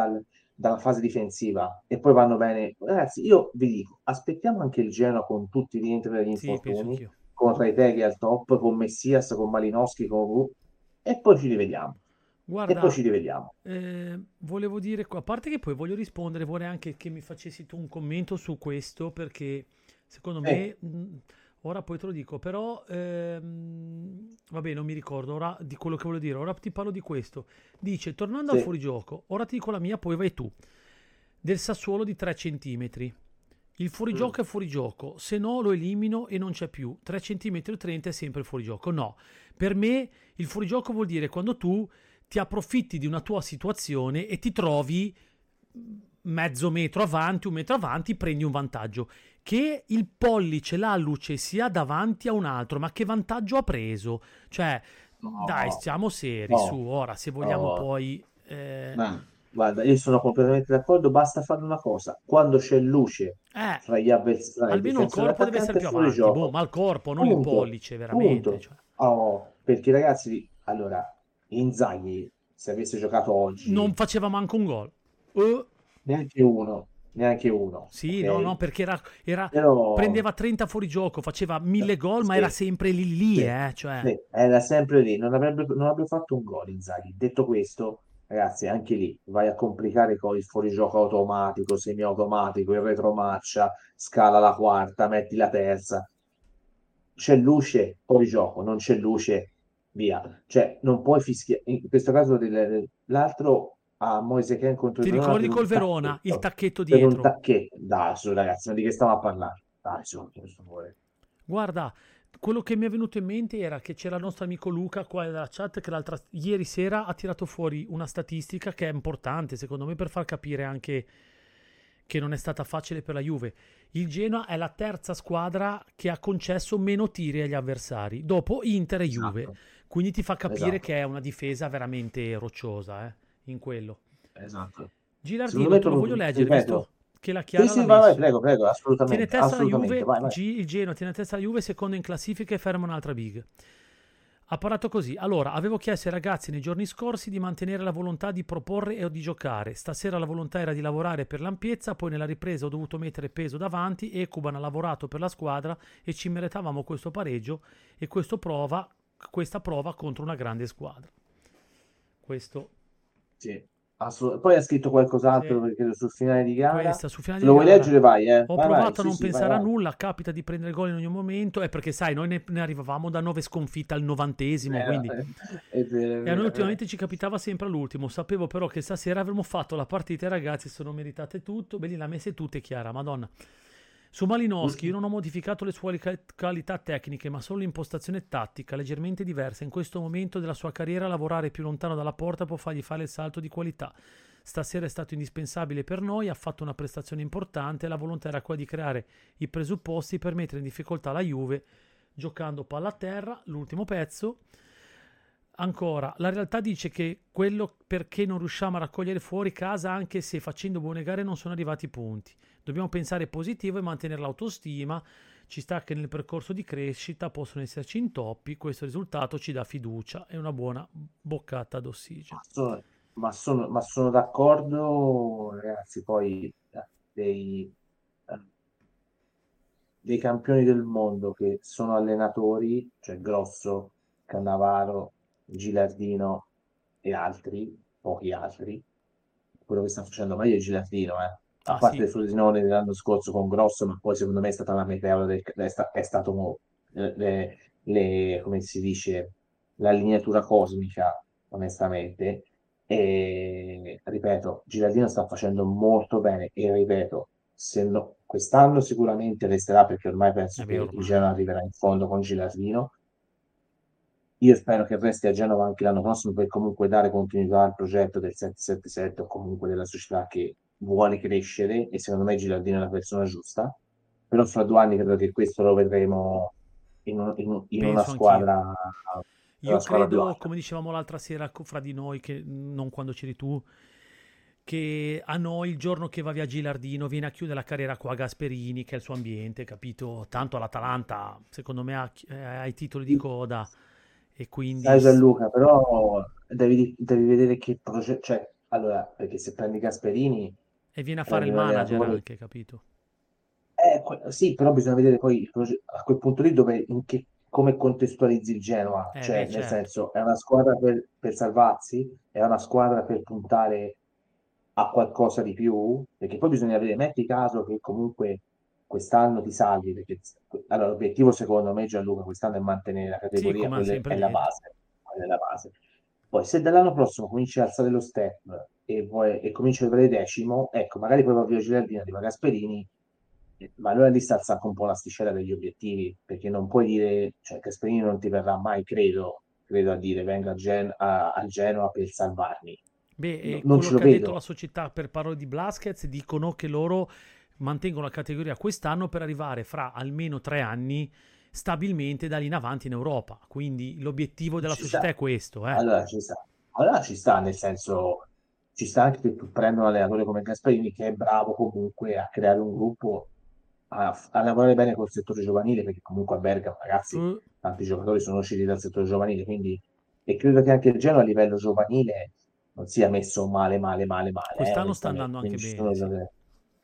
dalla fase difensiva e poi vanno bene. Ragazzi, io vi dico, aspettiamo anche il Genoa con tutti i rientri degli infortuni, con Retegui al top, con Messias, con Malinovskyi, e poi ci rivediamo. Guarda, e poi ci rivediamo. Volevo dire, a parte che poi voglio rispondere, vorrei anche che mi facessi tu un commento su questo, perché secondo me ora poi te lo dico, però vabbè, non mi ricordo ora di quello che voglio dire, ora ti parlo di questo. Dice, tornando al fuorigioco, ora ti dico la mia, poi vai tu, del Sassuolo di 3 centimetri. Il fuorigioco è fuorigioco, se no lo elimino e non c'è più. 3 centimetri o 30 è sempre fuorigioco. No, per me il fuorigioco vuol dire quando tu ti approfitti di una tua situazione e ti trovi mezzo metro avanti, un metro avanti, prendi un vantaggio. Che il pollice, l'alluce sia davanti a un altro, ma che vantaggio ha preso? Cioè, no, dai, siamo seri, su, ora, se vogliamo poi... Guarda, io sono completamente d'accordo, basta fare una cosa, quando c'è luce fra gli avversari... Almeno il corpo deve essere più avanti, ma il corpo, non il pollice, veramente. Cioè. Perché ragazzi, allora, Inzaghi, se avesse giocato oggi... Non faceva manco un gol. Neanche uno. Sì, okay? no, perché era però... prendeva 30 fuori gioco, faceva 1000 gol, ma era sempre lì, cioè... era sempre lì, non avrebbe fatto un gol Inzaghi. Detto questo, ragazzi, anche lì vai a complicare con il fuorigioco automatico, semiautomatico, il retromarcia, scala la quarta, metti la terza. C'è luce, fuorigioco, non c'è luce, via. Cioè, non puoi fischiare. In questo caso l'altro... a Moise Ken contro il Verona. Ti ricordi col Verona, il tacchetto dietro. Per un tacchetto. Dai, su ragazzi, ma di che stiamo a parlare? Dai, su, guarda, quello che mi è venuto in mente era che c'era il nostro amico Luca qua nella chat che ieri sera ha tirato fuori una statistica che è importante, secondo me, per far capire anche che non è stata facile per la Juve. Il Genoa è la terza squadra che ha concesso meno tiri agli avversari, dopo Inter e Juve. Esatto. Quindi ti fa capire che è una difesa veramente rocciosa, in quello. Esatto. Gilardino, te lo voglio leggere, visto che la Chiara prego, assolutamente. Tiene testa la Juve, vai. Il Genoa tiene testa la Juve, secondo in classifica e ferma un'altra big. Ha parlato così: allora, avevo chiesto ai ragazzi nei giorni scorsi di mantenere la volontà di proporre e di giocare. Stasera la volontà era di lavorare per l'ampiezza, poi nella ripresa ho dovuto mettere peso davanti, Ekuban ha lavorato per la squadra e ci meritavamo questo pareggio e questa prova contro una grande squadra. Questo sì, poi ha scritto qualcos'altro perché sul finale di gara lo vuoi leggere? Vai, ho provato a non pensare a nulla. Capita di prendere gol in ogni momento, è perché sai, noi ne arrivavamo da 9 sconfitte al 90esimo, quindi e a noi ultimamente ci capitava sempre all'ultimo. Sapevo però che stasera avremmo fatto la partita, ragazzi, sono meritate tutto, bene, la messa è tutta, è chiara, madonna. Su Malinovskyi io non ho modificato le sue qualità tecniche, ma solo l'impostazione tattica leggermente diversa. In questo momento della sua carriera lavorare più lontano dalla porta può fargli fare il salto di qualità. Stasera è stato indispensabile per noi, ha fatto una prestazione importante, la volontà era quella di creare i presupposti per mettere in difficoltà la Juve giocando palla a terra. L'ultimo pezzo ancora, la realtà dice che quello perché non riusciamo a raccogliere fuori casa, anche se facendo buone gare non sono arrivati i punti. Dobbiamo pensare positivo e mantenere l'autostima, ci sta che nel percorso di crescita possono esserci intoppi, questo risultato ci dà fiducia e una buona boccata d'ossigeno. Ma sono d'accordo, ragazzi. Poi dei campioni del mondo che sono allenatori, cioè Grosso, Cannavaro, Gilardino e altri, pochi altri, quello che sta facendo meglio è Gilardino, a parte il Frosinone dell'anno scorso con Grosso, ma poi secondo me è stata la meteora è stato come si dice, l'allineatura cosmica, onestamente. E ripeto, Gilardino sta facendo molto bene e ripeto, se no, quest'anno sicuramente resterà, perché ormai penso che il Genoa arriverà in fondo con Gilardino. Io spero che resti a Genova anche l'anno prossimo, per comunque dare continuità al progetto del 777 o comunque della società che vuole crescere, e secondo me Gilardino è la persona giusta. Però fra 2 anni credo che questo lo vedremo in una squadra anch'io. Io credo, come dicevamo l'altra sera fra di noi, che non quando c'eri tu, che a noi il giorno che va via Gilardino viene a chiudere la carriera qua a Gasperini, che è il suo ambiente, capito? Tanto l'Atalanta secondo me ha i titoli di coda e quindi... Dai Gianluca, però devi vedere che progetto... Cioè, allora, perché se prendi Gasperini... E viene a fare il manager anche, capito? Sì, però bisogna vedere poi a quel punto lì dove, in che... come contestualizzi il Genoa, certo. Nel senso, è una squadra per salvarsi, è una squadra per puntare a qualcosa di più, perché poi bisogna vedere, metti caso che comunque quest'anno ti salvi, perché allora l'obiettivo secondo me, Gianluca, quest'anno è mantenere la categoria, quella è la base. Poi se dall'anno prossimo cominci ad alzare lo step e cominci a vedere decimo, ecco, magari poi va via Gilardino, arriva Gasperini, ma allora lì sta alzando un po' l'asticella degli obiettivi, perché non puoi dire, cioè Gasperini non ti verrà mai, credo a dire venga a Genoa per salvarmi. E non quello che ha detto la società, per parole di Blasquez, dicono che loro mantengono la categoria quest'anno per arrivare fra almeno 3 anni stabilmente da lì in avanti in Europa, quindi l'obiettivo della società è questo. Allora ci sta, nel senso ci sta anche che tu prenda un allenatore come Gasperini, che è bravo comunque a creare un gruppo, a lavorare bene col settore giovanile, perché comunque a Bergamo, ragazzi, tanti giocatori sono usciti dal settore giovanile, quindi, e credo che anche il Genoa a livello giovanile non sia messo male. Quest'anno sta andando anche bene.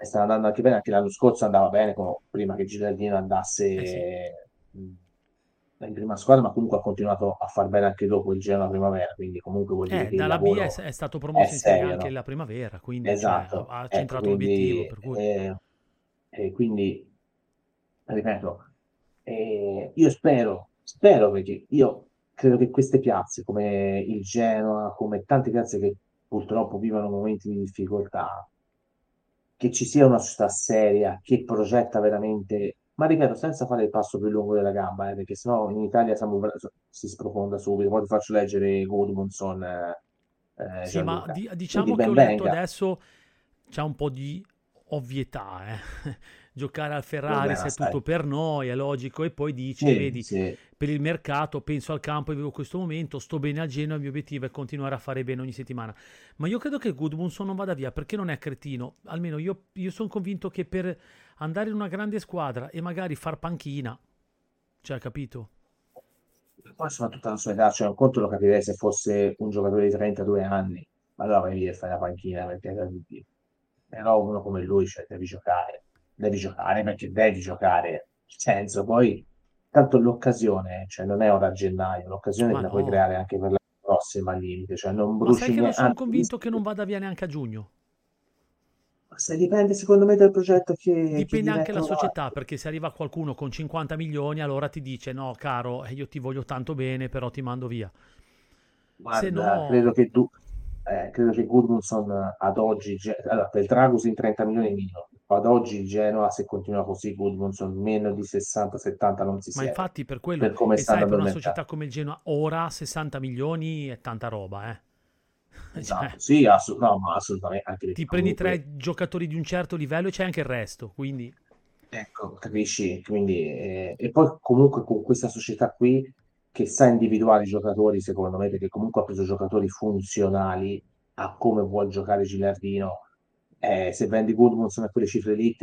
Sta andando anche bene, anche l'anno scorso andava bene, prima che Gilardino andasse in prima squadra, ma comunque ha continuato a far bene anche dopo il Genoa primavera, quindi comunque vuol dire che dalla il lavoro è stato promosso in Serie A anche la primavera, quindi esatto, cioè, ha centrato l'obiettivo, per cui... quindi ripeto, io spero, perché io credo che queste piazze come il Genoa, come tante piazze che purtroppo vivono momenti di difficoltà, che ci sia una società seria che progetta veramente, ma ripeto, senza fare il passo più lungo della gamba, perché sennò in Italia si sprofonda subito. Poi ti faccio leggere Gudmundsson, Gianluca. Diciamo che ho letto adesso c'è un po' di ovvietà, giocare al Ferrari se è tutto per noi, è logico, e poi dici per il mercato penso al campo e vivo questo momento, sto bene al Genoa, il mio obiettivo è continuare a fare bene ogni settimana. Ma io credo che Gudmundsson non vada via, perché non è cretino, almeno io sono convinto che per andare in una grande squadra e magari far panchina, cioè, capito? Poi soprattutto la sua età, cioè un conto lo capirei se fosse un giocatore di 32 anni, ma allora vai via e fai la panchina, perché però uno come lui, cioè, devi giocare perché devi giocare, senso, poi tanto l'occasione, cioè non è ora a gennaio, l'occasione la puoi creare anche per la prossima limite, cioè non bruci. Ma sai che non sono convinto che non vada via neanche a giugno. Se dipende secondo me dal progetto, che dipende anche la società, perché se arriva qualcuno con 50 milioni allora ti dice no caro, io ti voglio tanto bene però ti mando via. Guarda, se no credo che Gudmundsson ad oggi, allora per Drăgușin 30 milioni minimo, ad oggi il Genoa, se continua così, Gudmundsson meno di 60-70 non si serve. Ma infatti per quello, per come sai, per una società come il Genoa ora 60 milioni è tanta roba, eh. Esatto, cioè, sì, no, ma assolutamente. Anche ti prendi tre giocatori di un certo livello e c'è anche il resto, quindi ecco, capisci? Quindi, e poi comunque con questa società qui che sa individuare i giocatori, secondo me, perché comunque ha preso giocatori funzionali a come vuol giocare Gilardino, se vendi Gudmundsson a quelle cifre lì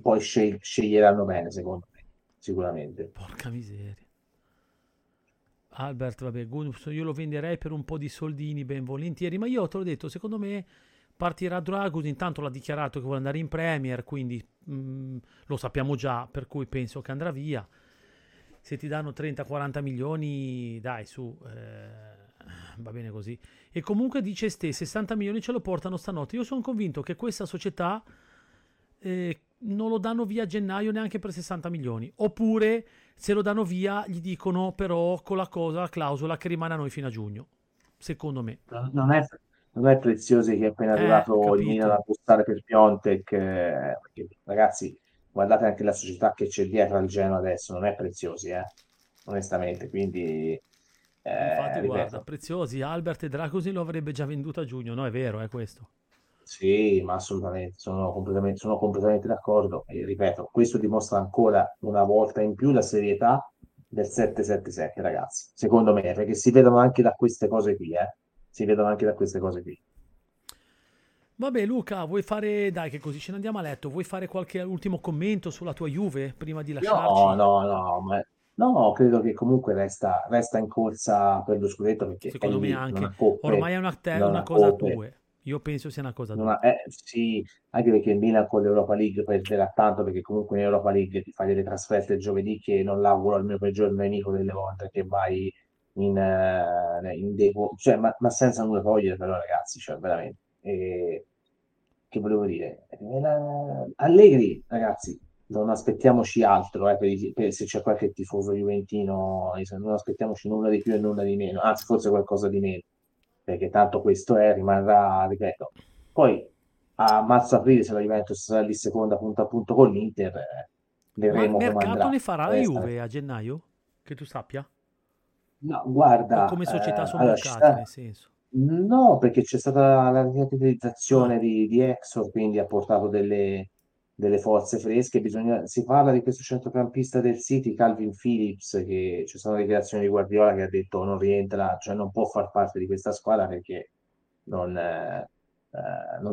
poi sceglieranno bene, secondo me, sicuramente. Porca miseria. Albert, vabbè, Gudmundsson io lo venderei per un po' di soldini ben volentieri, ma io te l'ho detto, secondo me partirà Drăgușin, intanto l'ha dichiarato che vuole andare in Premier, quindi lo sappiamo già, per cui penso che andrà via. Se ti danno 30-40 milioni, dai, su, va bene così. E comunque dice ste, 60 milioni ce lo portano stanotte. Io sono convinto che questa società non lo danno via a gennaio neanche per 60 milioni. Oppure, se lo danno via, gli dicono però con la clausola che rimane a noi fino a giugno. Secondo me. Non è Preziosi che è appena arrivato in Milan a postare per Piontek. Perché, ragazzi, guardate anche la società che c'è dietro al Genoa adesso. Non è Preziosi, onestamente. Quindi... infatti guarda, Preziosi, Albert e Drăgușin lo avrebbe già venduto a giugno, no? È vero, è questo. Sì, ma assolutamente, sono completamente d'accordo. E ripeto, questo dimostra ancora una volta in più la serietà del 777, ragazzi, secondo me, perché si vedono anche da queste cose qui, Vabbè, Luca, vuoi fare, dai, che così ce ne andiamo a letto, vuoi fare qualche ultimo commento sulla tua Juve prima di lasciarci? No, credo che comunque resta in corsa per lo scudetto, perché secondo me anche coppe, ormai è una cosa coppe. A due. Io penso sia una cosa a due. Sì, anche perché il Milan con l'Europa League perderà tanto, perché comunque in Europa League ti fai delle trasferte giovedì che non l'auguro al mio peggior nemico delle volte, che vai in cioè, ma senza nulla togliere, però, ragazzi, cioè veramente. Che volevo dire? Allegri, ragazzi. Non aspettiamoci altro, se c'è qualche tifoso juventino, non aspettiamoci nulla di più e nulla di meno, anzi forse qualcosa di meno, perché tanto questo rimarrà, ripeto. Poi a marzo-aprile, se la Juventus sarà lì seconda punto a punto con l'Inter, vedremo come andrà. Ma il mercato ne farà la Juve a gennaio? Che tu sappia? No, guarda... O come società sono mercati, nel senso... No, perché c'è stata la riattivizzazione di Exor, quindi ha portato delle forze fresche. Si parla di questo centrocampista del City, Calvin Phillips, che c'è stata una dichiarazione di Guardiola che ha detto non rientra, cioè non può far parte di questa squadra perché non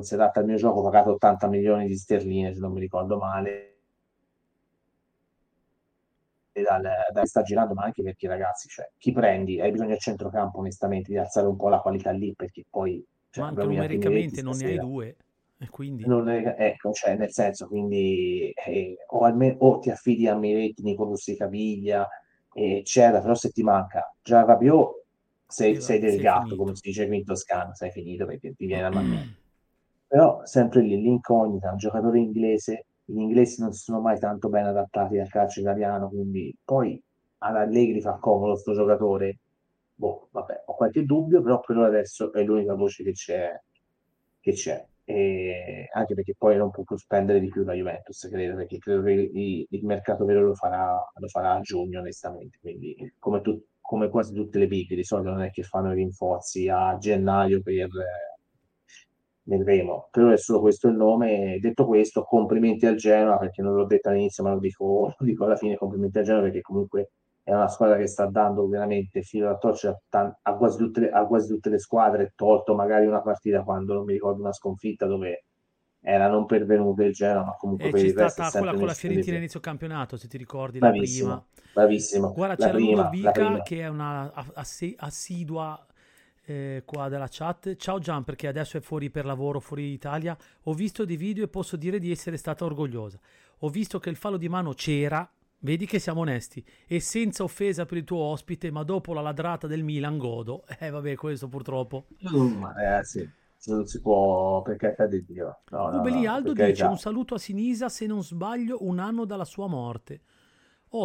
si adatta al mio gioco. Pagato 80 milioni di sterline, se non mi ricordo male, e sta girando, ma anche perché, ragazzi, cioè, chi prendi? Hai bisogno al centrocampo, onestamente, di alzare un po' la qualità lì, perché poi, cioè, anche numericamente non ne hai due. E quindi cioè, nel senso, quindi o ti affidi a Miretti, Nicolussi, Caviglia, eccetera, però se ti manca già Rabiot sei del gatto, come si dice qui in Toscana, sei finito, perché ti viene la mano. Però sempre lì l'incognita, un giocatore inglese, gli inglesi non si sono mai tanto ben adattati al calcio italiano, quindi poi ad Allegri fa comodo sto giocatore, vabbè, ho qualche dubbio, però per ora adesso è l'unica voce che c'è. E anche perché poi non può più spendere di più la Juventus, credo, perché credo che il mercato vero lo farà a giugno, onestamente. Quindi come quasi tutte le big, di solito non è che fanno i rinforzi a gennaio nel remo. Però è solo questo il nome. Detto questo, complimenti al Genoa, perché non l'ho detto all'inizio, ma lo dico alla fine, complimenti al Genoa, perché comunque è una squadra che sta dando veramente filo da torcere a quasi tutte le squadre, tolto magari una partita, quando non mi ricordo, una sconfitta dove era non pervenuto il Genoa, ma comunque per il resto è sempre quella con la Fiorentina inizio campionato, se ti ricordi, bravissimo. Guarda, c'era Ludovica che è una assidua qua dalla chat. Ciao Gian, perché adesso è fuori per lavoro, fuori d'Italia. Ho visto dei video e posso dire di essere stata orgogliosa. Ho visto che il fallo di mano c'era. Vedi che siamo onesti, e senza offesa per il tuo ospite, ma dopo la ladrata del Milan godo. Vabbè, questo purtroppo. Ma ragazzi, non si può, per carità di Dio. Ubelialdo dice un saluto a Sinisa, se non sbaglio, un anno dalla sua morte.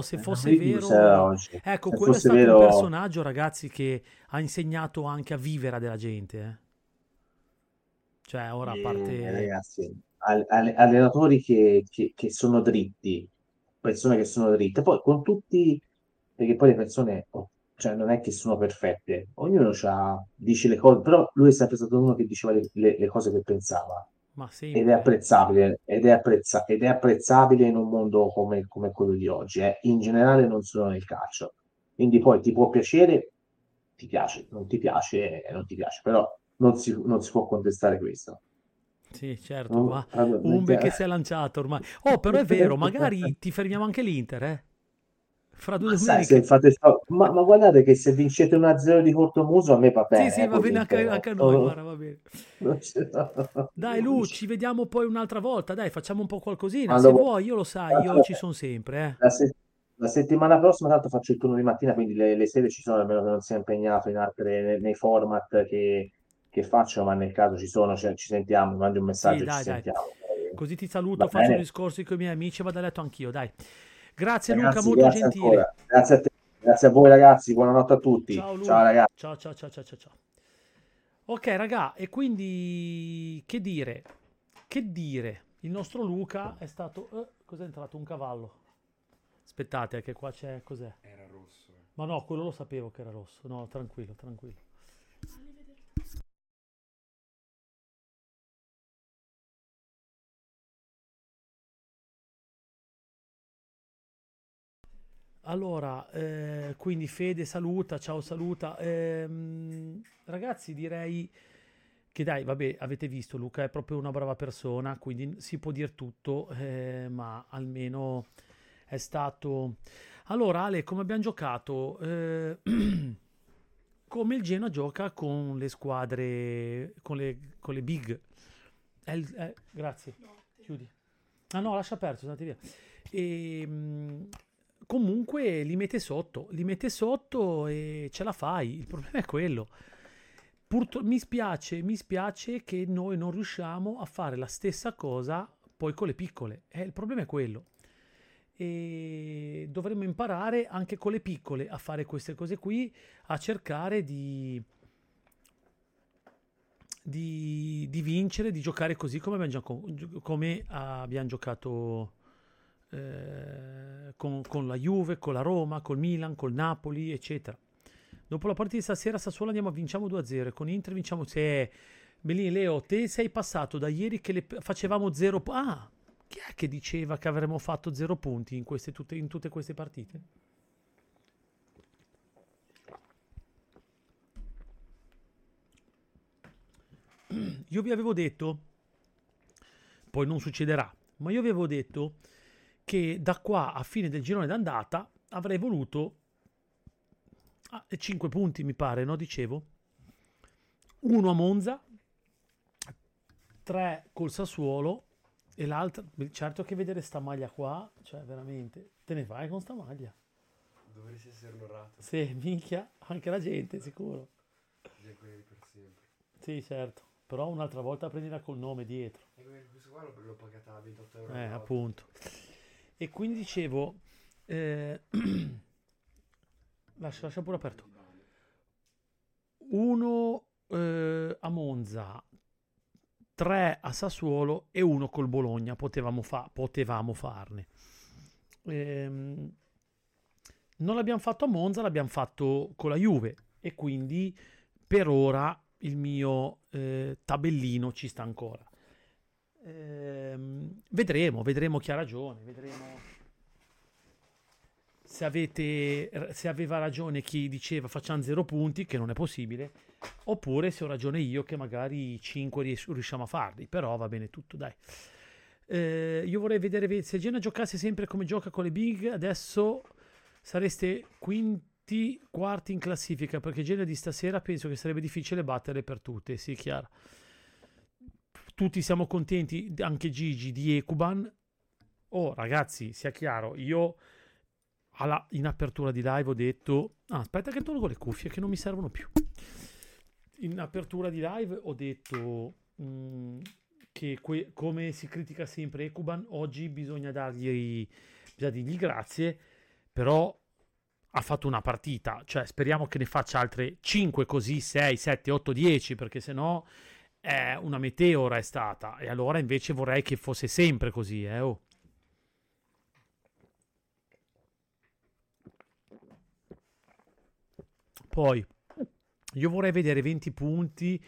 Se fosse vero... Ecco, quello è stato un personaggio, ragazzi, che ha insegnato anche a vivere della gente. Cioè, ora a parte... Ragazzi... allenatori che sono dritti, persone che sono dritte, poi con tutti, perché poi le persone cioè non è che sono perfette, ognuno dice le cose, però lui è sempre stato uno che diceva le cose che pensava. Ma sì, ed è apprezzabile, ed è apprezzabile in un mondo come quello di oggi, in generale, non solo nel calcio. Quindi poi ti può piacere, ti piace, non ti piace, non ti piace, però non si può contestare questo. Sì, certo, ma Umbe che si è lanciato ormai. Oh, però è vero, magari ti fermiamo anche l'Inter, fra due domeniche. Ma guardate che se vincete 1-0 di cortomuso a me va bene. Sì, va bene anche a noi, guarda, va bene. Dai Lu, ci vediamo poi un'altra volta, dai, facciamo un po' qualcosina, allora, se vuoi, io lo sai, io ci sono sempre. La settimana prossima tanto faccio il turno di mattina, quindi le sere ci sono, almeno che non sia impegnato in altre nei format che faccio, ma nel caso ci sono, cioè, ci sentiamo, mandi un messaggio, sì, dai, sentiamo. Così ti saluto, va faccio bene. Un discorso con i miei amici e vado a letto anch'io, dai. Grazie ragazzi, Luca, molto grazie gentile. Ancora. Grazie a te, grazie a voi ragazzi, buonanotte a tutti. Ciao, ciao ragazzi. Ciao. Ok raga, e quindi che dire? Il nostro Luca è stato... cos'è entrato? Un cavallo. Aspettate, che qua c'è... cos'è? Era rosso. Ma no, quello lo sapevo che era rosso. No, tranquillo. Allora, quindi Fede saluta, ciao saluta. Ragazzi, direi che dai, vabbè, avete visto, Luca è proprio una brava persona, quindi si può dire tutto, ma almeno è stato... Allora, Ale, come abbiamo giocato? Come il Genoa gioca con le squadre, con le big. Grazie, chiudi. Ah no, lascia aperto, andate via. Comunque li mette sotto e ce la fai, il problema è quello. Mi spiace che noi non riusciamo a fare la stessa cosa poi con le piccole, il problema è quello, e dovremmo imparare anche con le piccole a fare queste cose qui, a cercare di vincere, di giocare così come abbiamo giocato con la Juve, con la Roma, col Milan, col Napoli, eccetera. Dopo la partita di stasera Sassuolo vinciamo 2-0 e con Inter vinciamo 6. Bellini, Leo, te sei passato da ieri che facevamo 0. Ah, chi è che diceva che avremmo fatto 0 punti in tutte queste partite? Io vi avevo detto, poi non succederà, ma io vi avevo detto che da qua a fine del girone d'andata avrei voluto 5 punti, mi pare, no? Dicevo 1 a Monza, 3 col Sassuolo e l'altra, certo che vedere sta maglia qua, cioè veramente te ne vai con sta maglia, dovresti essere onorato. Sì, minchia, anche la gente sicuro. Sì, certo, però un'altra volta prendila col nome dietro. Questo qua l'ho pagata a 28 euro. Appunto. E quindi dicevo, lascia pure aperto, 1 a Monza, 3 a Sassuolo e 1 col Bologna, potevamo farne. Non l'abbiamo fatto a Monza, l'abbiamo fatto con la Juve e quindi per ora il mio tabellino ci sta ancora. Vedremo chi ha ragione, vedremo se aveva ragione chi diceva facciamo 0 punti, che non è possibile, oppure se ho ragione io che magari 5 riusciamo a farli, però va bene tutto, dai. Io vorrei vedere se Genoa giocasse sempre come gioca con le big, adesso sareste quarti in classifica, perché Genoa di stasera penso che sarebbe difficile battere per tutte, sì, chiaro. Tutti siamo contenti, anche Gigi, di Ekuban. Oh, ragazzi, sia chiaro, io in apertura di live ho detto... Ah, aspetta che tolgo le cuffie che non mi servono più. In apertura di live ho detto che come si critica sempre Ekuban, oggi bisogna dirgli grazie, però ha fatto una partita. Cioè, speriamo che ne faccia altre 5 così, 6, 7, 8, 10, perché sennò... è una meteora, è stata, e allora invece vorrei che fosse sempre così, oh. Poi io vorrei vedere 20 punti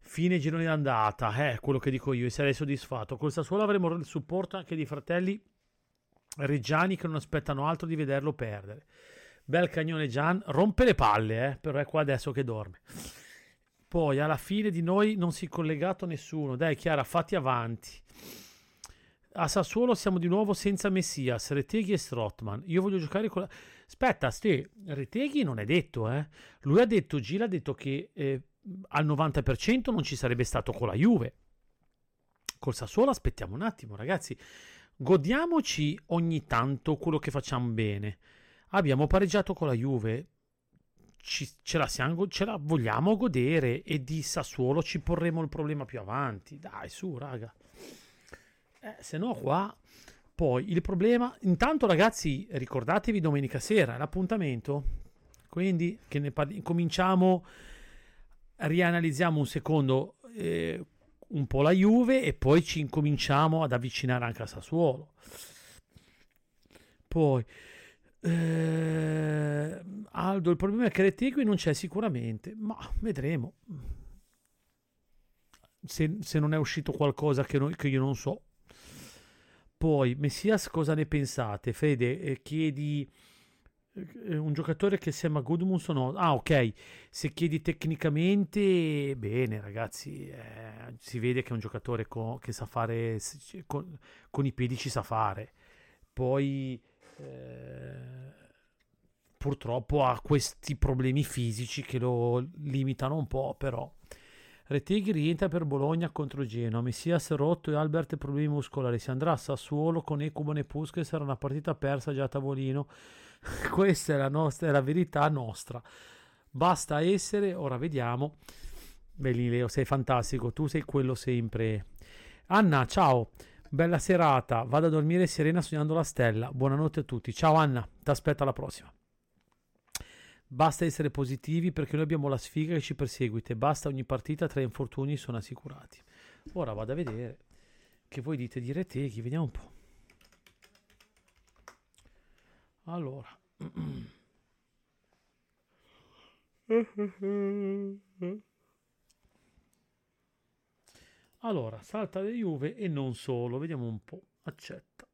fine girone d'andata, quello che dico io, e sarei soddisfatto. Col Sassuolo avremo il supporto anche di fratelli reggiani che non aspettano altro di vederlo perdere. Bel cagnone Gian, rompe le palle, però è qua adesso che dorme. Poi alla fine di noi non si è collegato nessuno, dai Chiara, fatti avanti. A Sassuolo siamo di nuovo senza Messias, Retegui e Strootman. Io voglio giocare con la... Aspetta, Retegui non è detto, Lui ha detto, Gila ha detto che... al 90% non ci sarebbe stato con la Juve. Col Sassuolo aspettiamo un attimo, ragazzi, godiamoci ogni tanto quello che facciamo bene. Abbiamo pareggiato con la Juve, ce la vogliamo godere, e di Sassuolo ci porremo il problema più avanti, dai su raga, se no qua poi il problema. Intanto ragazzi, ricordatevi domenica sera l'appuntamento, quindi che ne cominciamo, rianalizziamo un secondo un po' la Juve e poi ci incominciamo ad avvicinare anche a Sassuolo. Poi Aldo, il problema è che Retegui non c'è sicuramente, ma vedremo se non è uscito qualcosa che io non so. Poi Messias, cosa ne pensate? Fede chiedi un giocatore che sembra Gudmundsson, no? Ah ok, se chiedi tecnicamente bene ragazzi, si vede che è un giocatore che sa fare con i piedi, ci sa fare. Poi purtroppo ha questi problemi fisici che lo limitano un po', però Retegui rientra per Bologna contro Genoa, Messias rotto e Albert problemi muscolari, si andrà a Sassuolo con Ekuban e Puskas, sarà una partita persa già a tavolino. Questa è la verità nostra, basta essere, ora vediamo. Belli Leo, sei fantastico, tu sei quello sempre. Anna, ciao, bella serata, vado a dormire serena sognando la stella, buonanotte a tutti. Ciao Anna, ti aspetto alla prossima. Basta essere positivi perché noi abbiamo la sfiga che ci perseguite, basta ogni partita, 3 infortuni sono assicurati. Ora vado a vedere che voi dite di Retegui, vediamo un po'. Allora, salta le Juve e non solo, vediamo un po', accetta.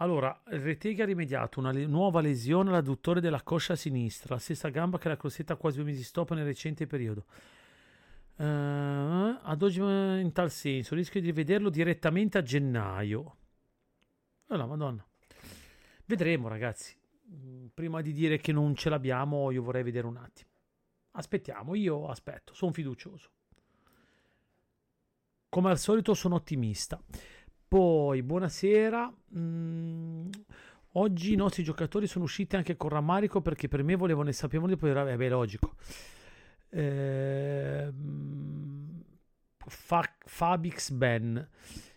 Allora, Retegui ha rimediato una nuova lesione all'adduttore della coscia sinistra, la stessa gamba che la corsetta quasi 2 mesi stop nel recente periodo. Ad oggi in tal senso rischio di vederlo direttamente a gennaio. Allora, madonna, vedremo ragazzi, prima di dire che non ce l'abbiamo io vorrei vedere un attimo, aspettiamo, io aspetto, sono fiducioso come al solito, sono ottimista. Poi buonasera, oggi i nostri giocatori sono usciti anche con rammarico perché per me volevano e sapevano di poter avere, logico. Fabix Ben,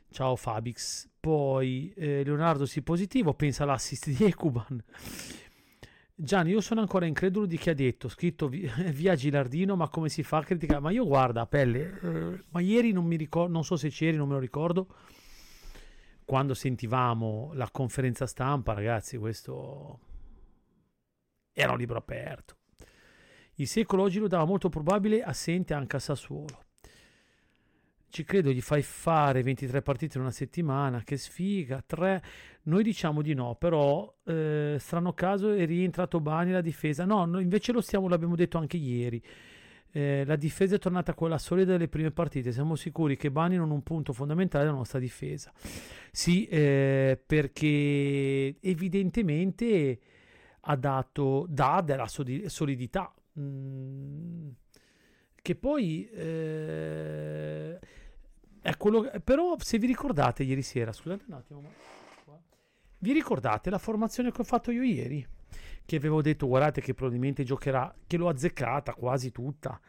ciao Fabix. Poi Leonardo, sì, positivo, pensa all'assist di Ekuban. Gianni, io sono ancora incredulo di chi ha detto, scritto via Gilardino, ma come si fa a criticare? Ma io guarda, Pelle, ma ieri non mi ricordo, non so se c'eri, non me lo ricordo, quando sentivamo la conferenza stampa, ragazzi, questo era un libro aperto. Il secolo oggi lo dava molto probabile assente anche a Sassuolo. Ci credo, gli fai fare 23 partite in una settimana, che sfiga, 3. Noi diciamo di no, però strano caso è rientrato Bani la difesa. No, noi invece l'abbiamo detto anche ieri. La difesa è tornata quella solida delle prime partite, siamo sicuri che Bani non è un punto fondamentale della nostra difesa. Sì, perché evidentemente ha dà della solidità. Che poi è quello che, però se vi ricordate ieri sera, scusate un attimo, vi ricordate la formazione che ho fatto io ieri, che avevo detto guardate che probabilmente giocherà, che l'ho azzeccata quasi tutta,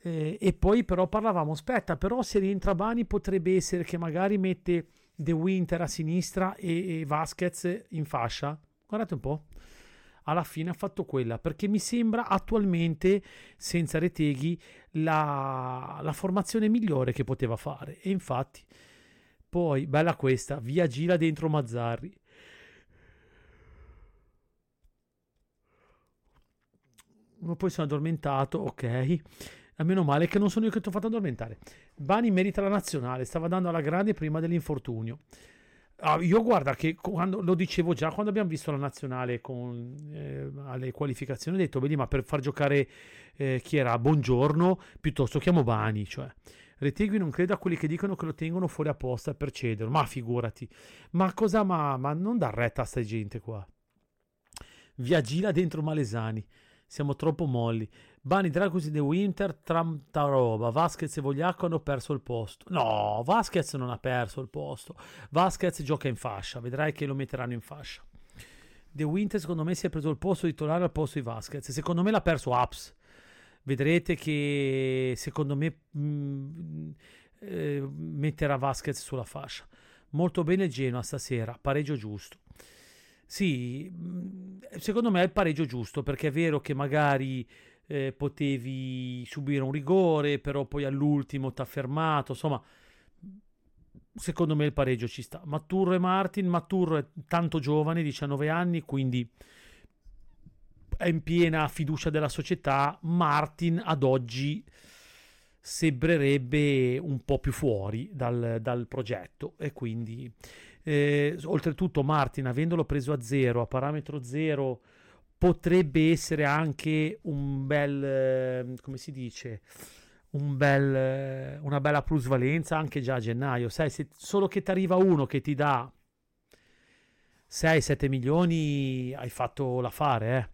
e poi però parlavamo, aspetta però se rientra Bani potrebbe essere che magari mette De Winter a sinistra e Vasquez in fascia, guardate un po'. alla fine ha fatto quella, perché mi sembra attualmente, senza Retegui, la formazione migliore che poteva fare. E infatti poi bella questa, via gira dentro Mazzarri. Ma poi sono addormentato, ok. A meno male che non sono io che ti ho fatto addormentare. Bani merita la nazionale, stava dando alla grande prima dell'infortunio. Ah, io guarda che lo dicevo già quando abbiamo visto la nazionale alle qualificazioni, ho detto vedi, ma per far giocare chi era Buongiorno piuttosto chiamo Bani, cioè Retegui non credo a quelli che dicono che lo tengono fuori apposta per cederlo, ma figurati, ma non dar retta a sta gente qua. Via gira dentro Malesani, siamo troppo molli. Bani, Drăgușin, De Winter, Tramtaroba, Vasquez e Vogliacco hanno perso il posto. No, Vasquez non ha perso il posto. Vasquez gioca in fascia, vedrai che lo metteranno in fascia. De Winter secondo me si è preso il posto titolare al posto di Vasquez. Secondo me l'ha perso Aps. Vedrete che secondo me metterà Vasquez sulla fascia. Molto bene Genoa stasera, pareggio giusto. Sì, secondo me è il pareggio giusto, perché è vero che magari potevi subire un rigore, però poi all'ultimo t'ha fermato, insomma secondo me il pareggio ci sta. Maturro e Martin, Maturro è tanto giovane, 19 anni, quindi è in piena fiducia della società. Martin ad oggi sembrerebbe un po' più fuori dal progetto, e quindi oltretutto Martin, avendolo preso a zero, a parametro zero, potrebbe essere anche un bel, come si dice, una bella plusvalenza anche già a gennaio, sai, solo che ti arriva uno che ti dà 6-7 milioni, hai fatto l'affare,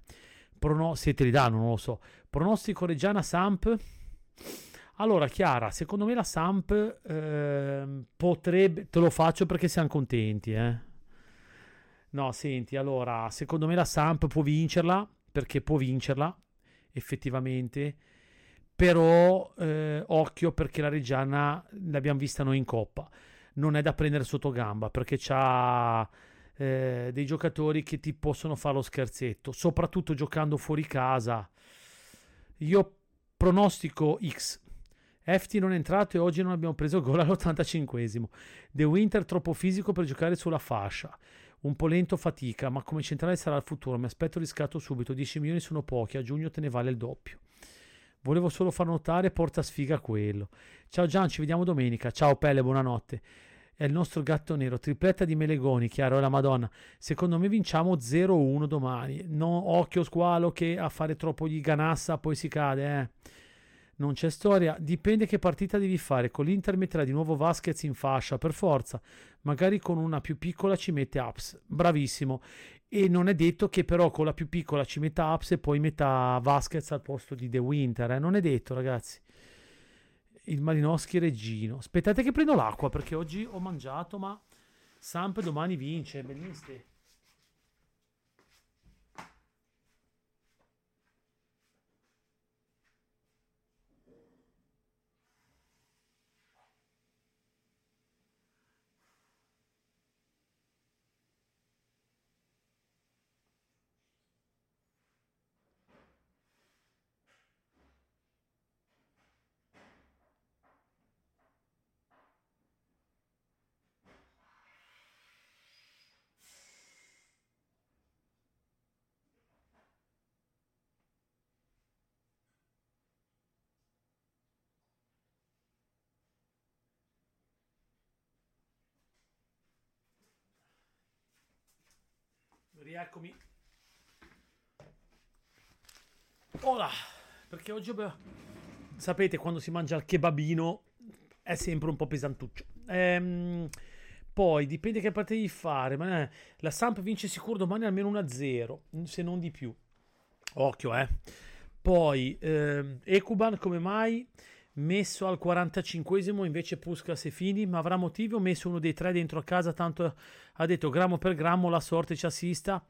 eh. Se te li danno, non lo so. Pronostico Reggiana Samp? Allora Chiara, secondo me la Samp potrebbe, te lo faccio perché siamo contenti, eh. No, senti, allora, secondo me la Samp può vincerla, perché può vincerla, effettivamente, però occhio, perché la Reggiana l'abbiamo vista noi in Coppa, non è da prendere sotto gamba, perché c'ha dei giocatori che ti possono fare lo scherzetto, soprattutto giocando fuori casa. Io pronostico X. Efti non è entrato e oggi non abbiamo preso gol all'85esimo. De Winter troppo fisico per giocare sulla fascia. Un po' lento, fatica, ma come centrale sarà il futuro. Mi aspetto riscatto subito. 10 milioni sono pochi. A giugno te ne vale il doppio. Volevo solo far notare, porta sfiga quello. Ciao Gian, ci vediamo domenica. Ciao Pelle, buonanotte. È il nostro gatto nero. Tripletta di Melegoni, chiaro, è la Madonna. Secondo me vinciamo 0-1 domani. No, occhio Squalo che a fare troppo gli ganassa poi si cade, eh. Non c'è storia, dipende che partita devi fare. Con l'Inter metterà di nuovo Vasquez in fascia, per forza. Magari con una più piccola ci mette Aps. Bravissimo. E non è detto che però con la più piccola ci metta Aps e poi metta Vasquez al posto di De Winter, eh? Non è detto, ragazzi. Il Malinovskyi Reggino. Aspettate che prendo l'acqua, perché oggi ho mangiato, ma Samp domani vince. Bellissimo. Rieccomi. Hola, perché oggi sapete, quando si mangia il kebabino è sempre un po' pesantuccio. Poi dipende che parte di fare, ma la Samp vince sicuro domani almeno 1-0, se non di più. Occhio, eh. Poi Ekuban come mai messo al 45esimo invece Puskás e Fini, ma avrà motivi? Ho messo uno dei tre dentro a casa, tanto ha detto grammo per grammo la sorte ci assista.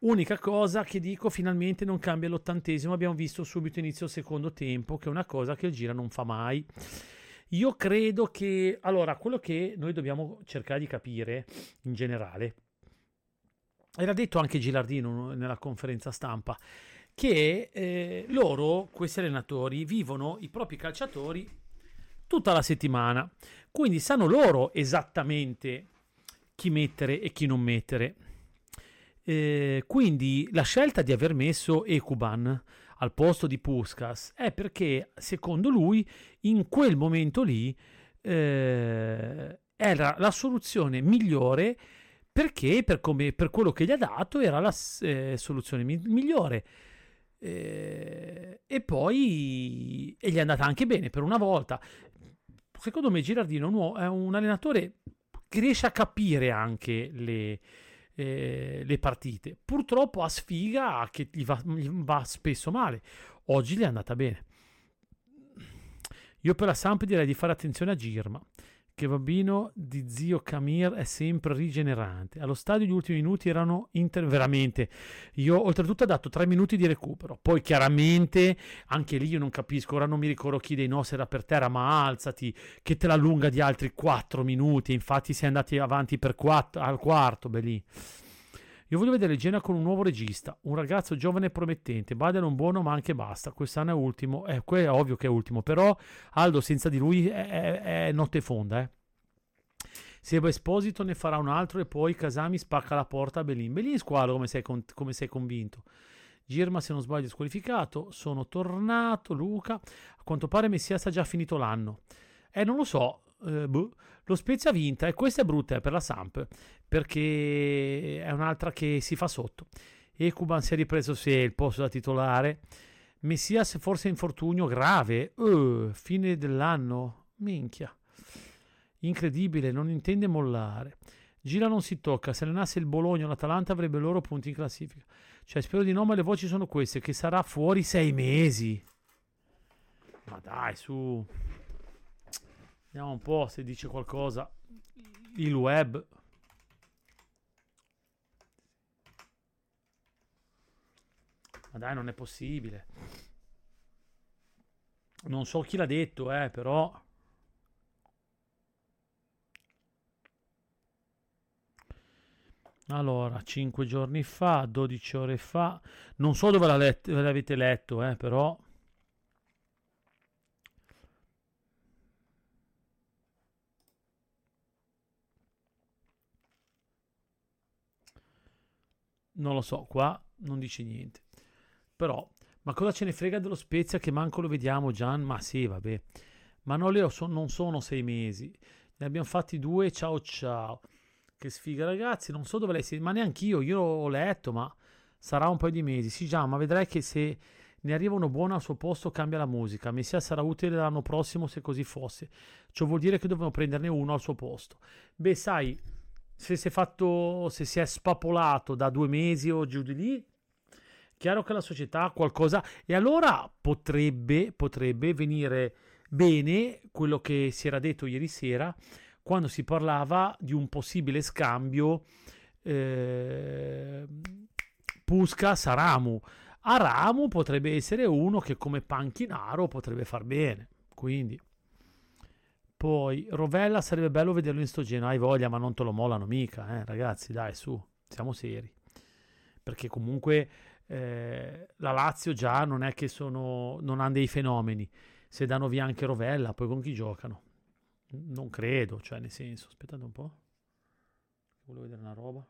Unica cosa che dico, finalmente non cambia l'80esimo, abbiamo visto subito inizio secondo tempo, che è una cosa che il Gira non fa mai. Io credo che, allora, quello che noi dobbiamo cercare di capire in generale Era detto anche Gilardino nella conferenza stampa che loro, questi allenatori, vivono i propri calciatori tutta la settimana, quindi sanno loro esattamente chi mettere e chi non mettere. Quindi la scelta di aver messo Ekuban al posto di Puskás è perché, secondo lui, in quel momento lì era la soluzione migliore, perché per quello che gli ha dato era la soluzione migliore. E poi e gli è andata anche bene per una volta. Secondo me Gilardino è un allenatore che riesce a capire anche le partite. Purtroppo ha sfiga che gli va spesso male. Oggi gli è andata bene. Io per la Samp direi di fare attenzione a Girma, che bambino di zio Camir è sempre rigenerante. Allo stadio gli ultimi minuti erano veramente. Io oltretutto ho dato 3 minuti di recupero, poi chiaramente anche lì io non capisco, ora non mi ricordo chi dei nostri era per terra, ma alzati che te la lunga di altri 4 minuti. Infatti si è andati avanti per al quarto, beh lì. Io voglio vedere Genoa con un nuovo regista, un ragazzo giovane e promettente. Badel non buono, ma anche basta. Quest'anno è ultimo, è ovvio che è ultimo, però Aldo senza di lui è notte fonda. Se Esposito ne farà un altro e poi Casami spacca la porta a Belin. Belin squalo, come sei convinto. Girma, se non sbaglio, è squalificato. Sono tornato, Luca. A quanto pare Messias ha già finito l'anno. Non lo so. Lo Spezia ha vinta e questa è brutta per la Samp, perché è un'altra che si fa sotto. Ekuban si è ripreso il posto da titolare. Messias forse infortunio grave, fine dell'anno, minchia, incredibile, non intende mollare. Gira non si tocca, se allenasse il Bologna o l'Atalanta avrebbe loro punti in classifica, cioè spero di no, ma le voci sono queste, che sarà fuori 6 mesi. Ma dai, su, vediamo un po' se dice qualcosa il web. Ma dai, non è possibile. Non so chi l'ha detto, però. Allora, 5 giorni fa, 12 ore fa. Non so dove l'avete letto, però. Non lo so, qua non dice niente. Però, ma cosa ce ne frega dello Spezia che manco lo vediamo, Gian? Ma sì, vabbè. Ma no, Leo, non sono 6 mesi. Ne abbiamo fatti 2, ciao ciao. Che sfiga, ragazzi. Non so dove lei sia, ma neanche io ho letto, ma sarà un paio di mesi. Sì, Gian, ma vedrai che se ne arriva uno buono al suo posto cambia la musica. Messias sarà utile l'anno prossimo se così fosse. Ciò vuol dire che dobbiamo prenderne uno al suo posto. Beh, sai, se si è spapolato da 2 mesi o giù di lì, chiaro che la società ha qualcosa, e allora potrebbe venire bene quello che si era detto ieri sera quando si parlava di un possibile scambio Puskás-Aramu. Aramu potrebbe essere uno che come panchinaro potrebbe far bene, quindi. Poi Rovella, sarebbe bello vederlo in sto Genoa. Hai voglia, ma non te lo mollano mica, ragazzi, dai, su, siamo seri, perché comunque la Lazio già non è che non hanno dei fenomeni. Se danno via anche Rovella, poi con chi giocano? Non credo, cioè, nel senso, aspettate un po', volevo vedere una roba.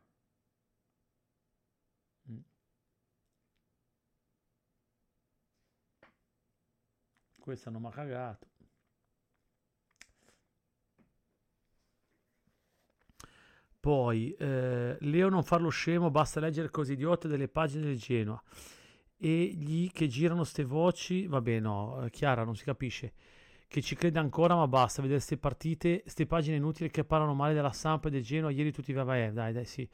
Questa non mi ha cagato. Poi, Leo, non farlo scemo, basta leggere cose idiote delle pagine del Genoa. E gli che girano ste voci, vabbè, no, Chiara, non si capisce. Che ci crede ancora, ma basta vedere ste partite, ste pagine inutili che parlano male della Samp e del Genoa. Ieri tutti dai, sì.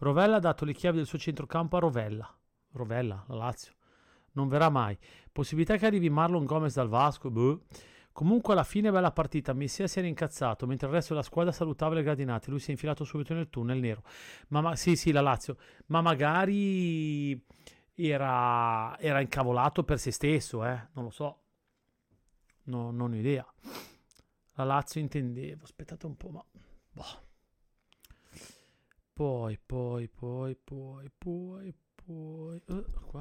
Rovella ha dato le chiavi del suo centrocampo a Rovella, la Lazio. Non verrà mai. Possibilità che arrivi Marlon Gomez dal Vasco, Comunque alla fine bella partita, Messias si era incazzato, mentre il resto della squadra salutava le gradinate, lui si è infilato subito nel tunnel nero. Ma sì, la Lazio, ma magari era incavolato per se stesso, non lo so, no, non ho idea. La Lazio intendevo, aspettate un po', ma boh. Poi... qua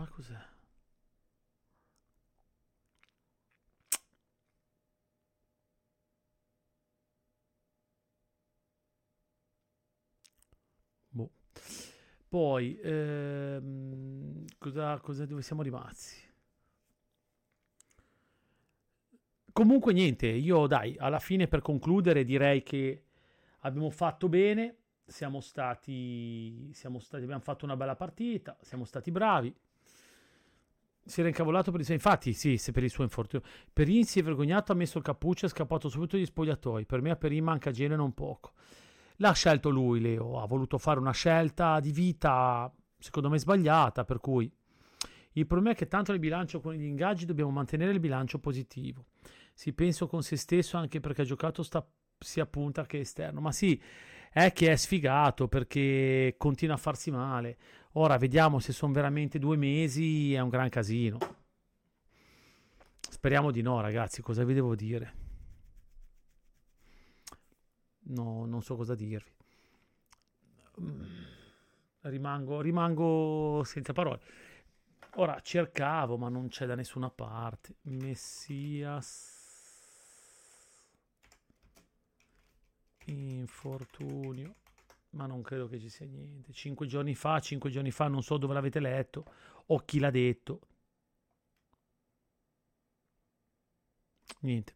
cos'è? Boh. Poi, dove siamo rimasti? Comunque niente, io dai, alla fine per concludere direi che abbiamo fatto bene, abbiamo fatto una bella partita, siamo stati bravi. Si era incavolato per il suo, infatti sì, se per il suo infortunio. Perin si è vergognato, ha messo il cappuccio e è scappato subito gli spogliatoi. Per me a Perin manca gene non poco. L'ha scelto lui, Leo, ha voluto fare una scelta di vita secondo me sbagliata, per cui il problema è che tanto nel bilancio con gli ingaggi dobbiamo mantenere il bilancio positivo. Si pensa con se stesso anche perché ha giocato sia punta che esterno. Ma sì, è che è sfigato perché continua a farsi male. Ora vediamo se sono veramente 2 mesi, è un gran casino. Speriamo di no, ragazzi, cosa vi devo dire? No, non so cosa dirvi. Rimango senza parole. Ora cercavo, ma non c'è da nessuna parte. Messias infortunio, ma non credo che ci sia niente. 5 giorni fa, non so dove l'avete letto o chi l'ha detto. Niente,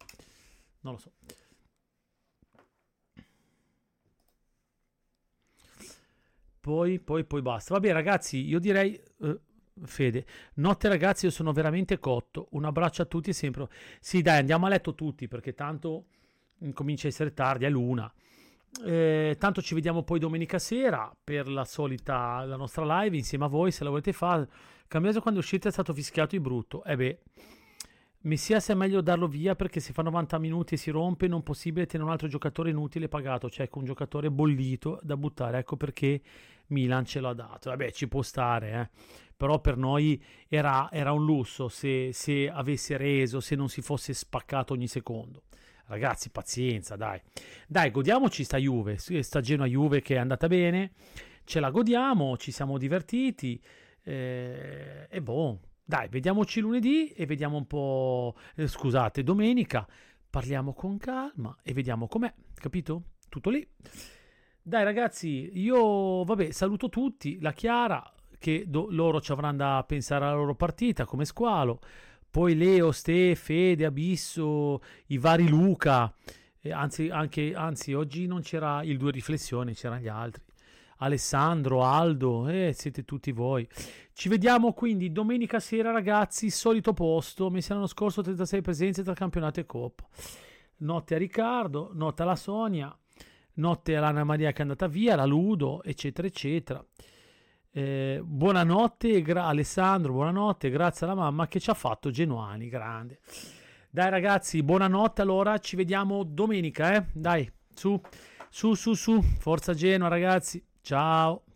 non lo so. Poi basta. Vabbè ragazzi, io direi... Fede, notte ragazzi, io sono veramente cotto, un abbraccio a tutti e sempre. Sì dai, andiamo a letto tutti perché tanto comincia a essere tardi, è l'una. Tanto ci vediamo poi domenica sera per la nostra live insieme a voi, se la volete fare. Cambiaso quando uscite è stato fischiato di brutto, Messias è meglio darlo via perché se fa 90 minuti e si rompe non possibile tenere un altro giocatore inutile pagato, cioè un giocatore bollito da buttare, ecco perché Milan ce l'ha dato. Ci può stare, però per noi era un lusso se avesse reso, se non si fosse spaccato ogni secondo. Ragazzi, pazienza, dai, godiamoci sta Juve, sta Genoa-Juve che è andata bene, ce la godiamo, ci siamo divertiti, e boh. Dai, vediamoci lunedì e vediamo un po'... Scusate, domenica. Parliamo con calma e vediamo com'è, capito? Tutto lì. Dai ragazzi, io saluto tutti. La Chiara, che loro ci avranno da pensare alla loro partita come squalo. Poi Leo, Ste, Fede, Abisso, i vari Luca. Anzi, oggi non c'era il 2 riflessioni, c'erano gli altri. Alessandro, Aldo, siete tutti voi. Ci vediamo quindi domenica sera ragazzi, solito posto, messa l'anno scorso 36 presenze tra campionato e coppa. Notte a Riccardo, notte alla Sonia, notte all'Anna Maria che è andata via, la Ludo, eccetera eccetera. Buonanotte Alessandro, buonanotte, grazie alla mamma che ci ha fatto Genuani, grande. Dai ragazzi, buonanotte, allora ci vediamo domenica, dai, su. Forza Genoa ragazzi, ciao.